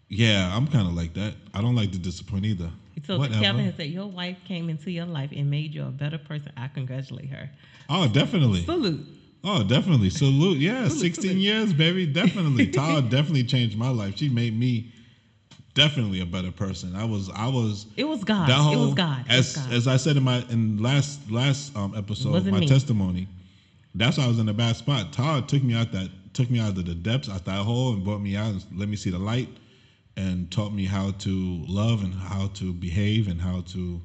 Yeah, I'm kind of like that. I don't like to disappoint either. So whatever. Kevin has said, your wife came into your life and made you a better person. I congratulate her. Oh, definitely. Salute. Oh, definitely. Salute. Yeah, salute, 16 salute. Years, baby. Definitely. Tyler definitely changed my life. She made me definitely a better person. It was God. It was God. As I said in my last episode of my testimony. That's why I was in a bad spot. Todd took me out of the depths, out that hole, and brought me out and let me see the light, and taught me how to love and how to behave and how to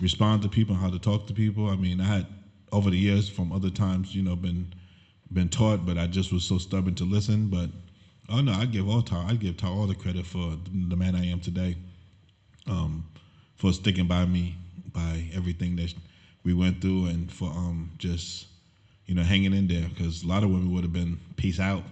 respond to people and how to talk to people. I mean, I had over the years from other times, been taught, but I just was so stubborn to listen. But oh no, I give Todd all the credit for the man I am today, for sticking by me by everything that we went through, and for just. Hanging in there, because a lot of women would have been peace out,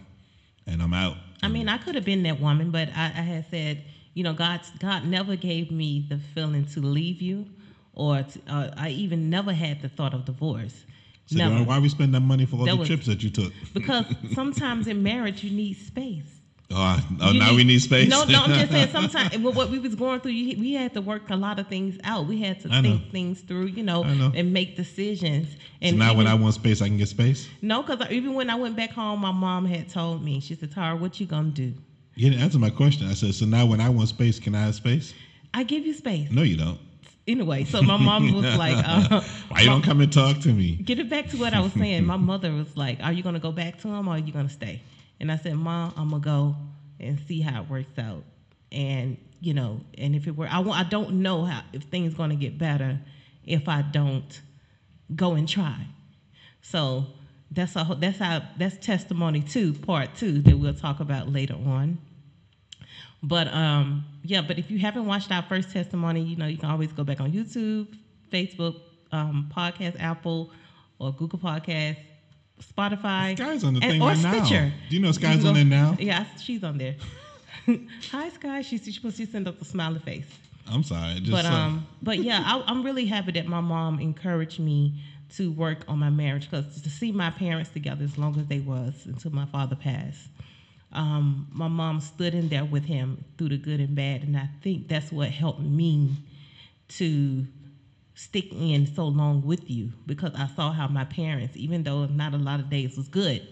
and I'm out. I mean, I could have been that woman, but I had said, God never gave me the feeling to leave you, or I even never had the thought of divorce. So then why we spend that money for all the trips that you took? Because sometimes in marriage you need space. We need space. No, I'm just saying. Sometimes what we was going through, we had to work a lot of things out. We had to think things through, and make decisions. And so now, when I want space, I can get space. No, because even when I went back home, my mom had told me, she said, "Tara, what you gonna do?" You didn't answer my question. I said, "So now, when I want space, can I have space?" I give you space. No, you don't. Anyway, so my mom was like, "Why you don't come and talk to me?" Get it back to what I was saying. My mother was like, "Are you gonna go back to him, or are you gonna stay?" And I said, "Mom, I'm going to go and see how it works out. And, and if it were, I don't know if things going to get better if I don't go and try." So that's testimony too, part two, that we'll talk about later on. But, but if you haven't watched our first testimony, you can always go back on YouTube, Facebook, Podcast, Apple, or Google Podcasts, Spotify. Sky's on the thing right now. Or Stitcher. Do you know Sky's on there now? Yeah, she's on there. Hi, Sky. She's supposed to send up the smiley face. I'm sorry. I'm really happy that my mom encouraged me to work on my marriage, because to see my parents together as long as they was until my father passed, my mom stood in there with him through the good and bad, and I think that's what helped me to stick in so long with you, because I saw how my parents, even though not a lot of days was good,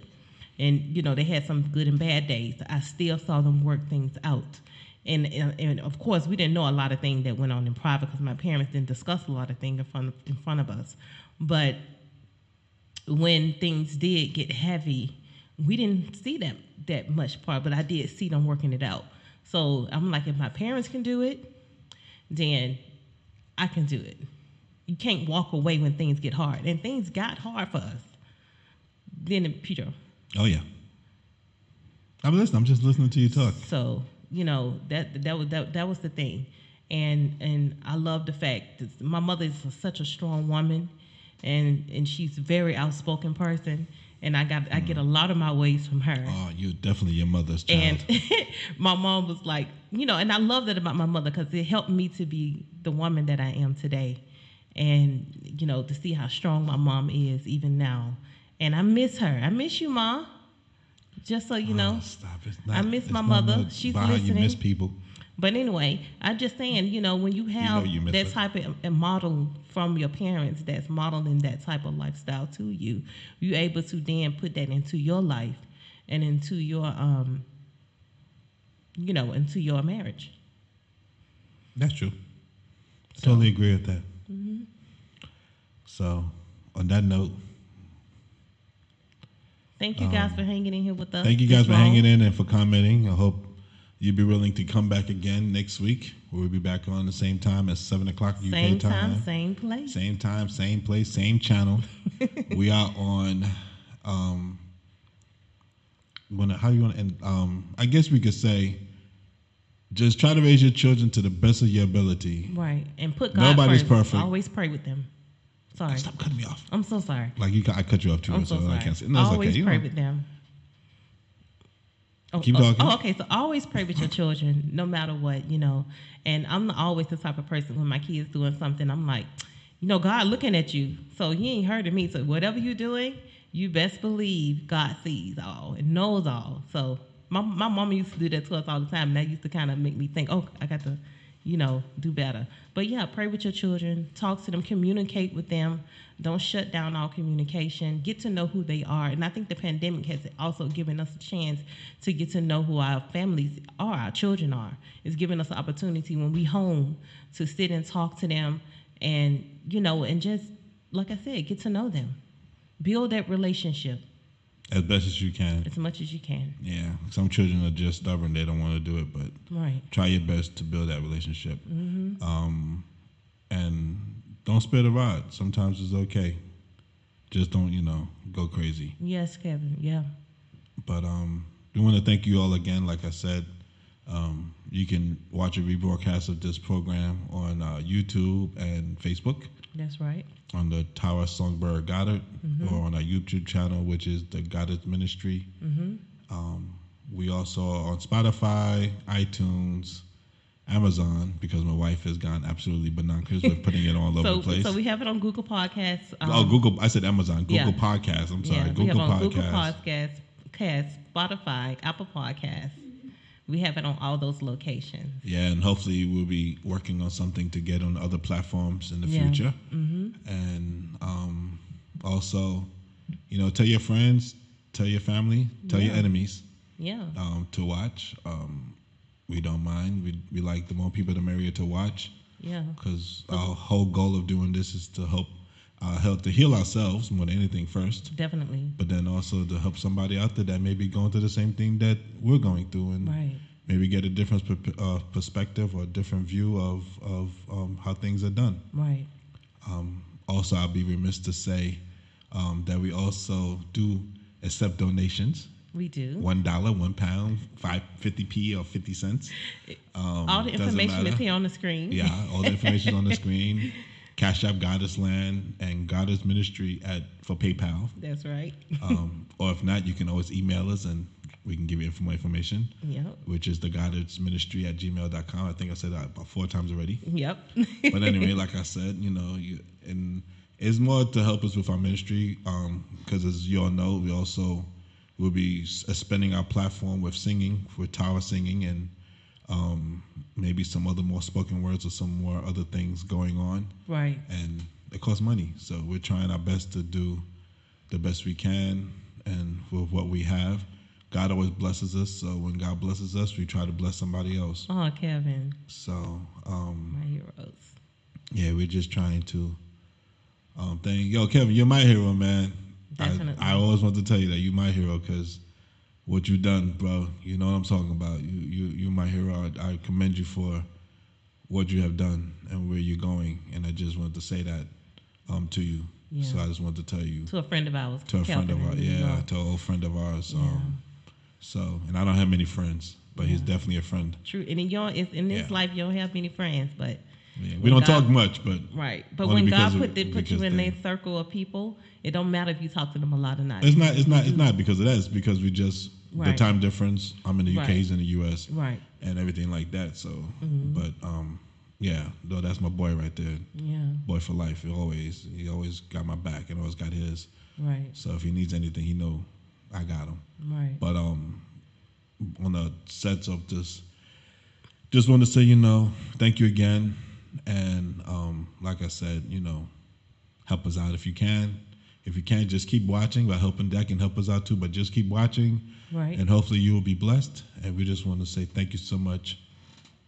and they had some good and bad days, I still saw them work things out. And of course, we didn't know a lot of things that went on in private because my parents didn't discuss a lot of things in front of us. But when things did get heavy, we didn't see that much part, but I did see them working it out. So I'm like, if my parents can do it, then I can do it. You can't walk away when things get hard. And things got hard for us. Then, Peter. Oh, yeah. I'm listening. I'm just listening to you talk. So, you know, that was the thing. And I love the fact that my mother is such a strong woman, and she's a very outspoken person. And I get a lot of my ways from her. Oh, you're definitely your mother's child. And my mom was like, you know, and I love that about my mother because it helped me to be the woman that I am today. And, you know, to see how strong my mom is even now. And I miss her. I miss you, Ma. Just so you know. Stop. I miss my mother. She's listening. You miss people. But anyway, I'm just saying, you know, when you have that type of a model from your parents that's modeling that type of lifestyle to you, you're able to then put that into your life and into your, you know, into your marriage. That's true. So, totally agree with that. Mm-hmm. So, on that note, thank you guys for hanging in here with us. Thank you guys for hanging in and for commenting. I hope you'll be willing to come back again next week. We'll be back on the same time at 7 o'clock UK time. Same time, same place. Same time, same place, same channel. We are on, how you want to end? I guess we could say, just try to raise your children to the best of your ability. Right. And put God Nobody's perfect. Always pray with them. Sorry. Stop cutting me off. I'm so sorry. Like I cut you off too. I'm so sorry. I can't say. No, it's always okay. Pray with them. Keep talking. Oh, okay. So always pray with your children, no matter what, you know. And I'm always the type of person when my kids doing something, I'm like, you know, God looking at you, so He ain't heard of me. So whatever you're doing, you best believe God sees all and knows all. So my mama used to do that to us all the time, and that used to kind of make me think, oh, I got to, you know, do better. But yeah, pray with your children, talk to them, communicate with them. Don't shut down all communication. Get to know who they are. And I think the pandemic has also given us a chance to get to know who our families are, our children are. It's given us an opportunity when we home to sit and talk to them and, you know, and just, like I said, get to know them. Build that relationship. As best as you can. As much as you can. Yeah. Some children are just stubborn. They don't want to do it, but try your best to build that relationship. Mm-hmm. And don't spare the rod. Sometimes it's okay. Just don't, you know, go crazy. Yes, Kevin. Yeah. But we want to thank you all again. Like I said, you can watch a rebroadcast of this program on YouTube and Facebook. That's right. On the Tower Songbird Goddard, or on our YouTube channel, which is the Goddards Ministry. Mm-hmm. We also are on Spotify, iTunes, Amazon, because my wife has gone absolutely bonkers with putting it all over the place. So we have it on Google Podcasts. Google. I said Amazon. Google Podcasts. I'm sorry. Yeah, we have on Google Podcasts, Spotify, Apple Podcasts. We have it on all those locations. Yeah, and hopefully we'll be working on something to get on other platforms in the future. Mm-hmm. And also, you know, tell your friends, tell your family, tell your enemies to watch. We don't mind. We like the more people the merrier to watch. Yeah. Because our whole goal of doing this is to help to heal ourselves more than anything first. Definitely. But then also to help somebody out there that may be going through the same thing that we're going through, and maybe get a different perspective or a different view of how things are done. Right. Also, I'd be remiss to say that we also do accept donations. We do. $1, £1, 50p, or 50 cents. All the information is here on the screen. Yeah, all the information is on the screen. Cash App, Goddess Land, and Goddess Ministry for PayPal. That's right. Or if not, you can always email us and we can give you more information. Yep. Which is the Goddards Ministry at gmail.com. I think I said that about 4 times already. Yep. But anyway, like I said, you know, and it's more to help us with our ministry because, as you all know, we also will be spending our platform with singing, with tower singing, and maybe some other more spoken words or some more other things going on. Right. And it costs money. So we're trying our best to do the best we can and with what we have. God always blesses us, so when God blesses us, we try to bless somebody else. Oh, Kevin. So, my heroes. Yeah, we're just trying to think. Yo, Kevin, you're my hero, man. Definitely. I always want to tell you that you're my hero because what you done, bro, you know what I'm talking about. You're my hero. I commend you for what you have done and where you're going, and I just wanted to say that to you. Yeah. So I just wanted to tell you. To a friend of ours. To a friend of ours, yeah. To an old friend of ours. So, and I don't have many friends, but he's definitely a friend. True. And in this life, you don't have many friends, but... Yeah. We don't talk much, but... Right. But when God put you in that circle of people, it don't matter if you talk to them a lot or not. It's not because of that. It's because we just... Right. The time difference. I'm in the UK, he's in the US. Right. And everything like that, so... Mm-hmm. But, yeah, though that's my boy right there. Yeah. Boy for life. He always got my back and always got his. Right. So if he needs anything, he know I got him. Right. But on the sets of this, just want to say, thank you again. And like I said, help us out if you can. If you can't, just keep watching. By helping, that can help us out too. But just keep watching. Right. And hopefully you will be blessed. And we just want to say thank you so much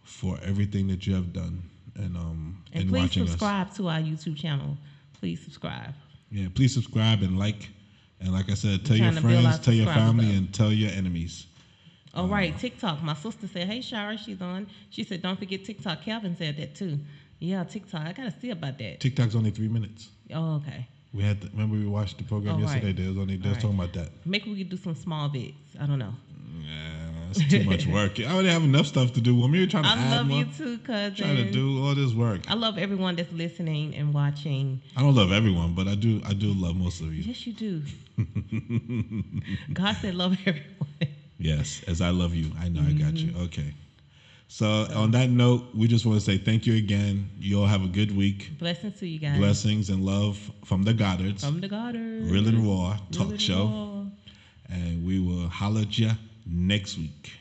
for everything that you have done and watching us. And please subscribe to our YouTube channel. Please subscribe. Yeah, please subscribe and like. And like I said, tell your friends, tell your family, and tell your enemies. All right, TikTok. My sister said, hey, Shara, she's on. She said, don't forget TikTok. Calvin said that too. Yeah, TikTok. I got to see about that. TikTok's only 3 minutes. Oh, okay. We had to, remember we watched the program yesterday. Right. They was talking about that. Maybe we could do some small bits. I don't know. Yeah. It's too much work. I already have enough stuff to do. I'm here trying to add more. I love you too, cousin. Trying to do all this work. I love everyone that's listening and watching. I don't love everyone, but I do love most of you. Yes, you do. God said love everyone. Yes, as I love you. I know I got you. Okay. So on that note, we just want to say thank you again. You all have a good week. Blessings to you guys. Blessings and love from the Goddards. From the Goddards. Real and Raw Talk Show. And we will holler at you next week.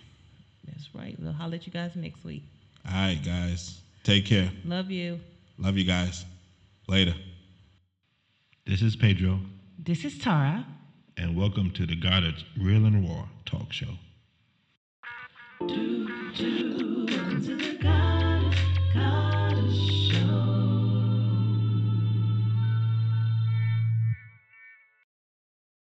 That's right. We'll holler at you guys next week. All right, guys. Take care. Love you. Love you guys. Later. This is Pedro. This is Tara. And welcome to the Goddard's Real and Raw Talk Show.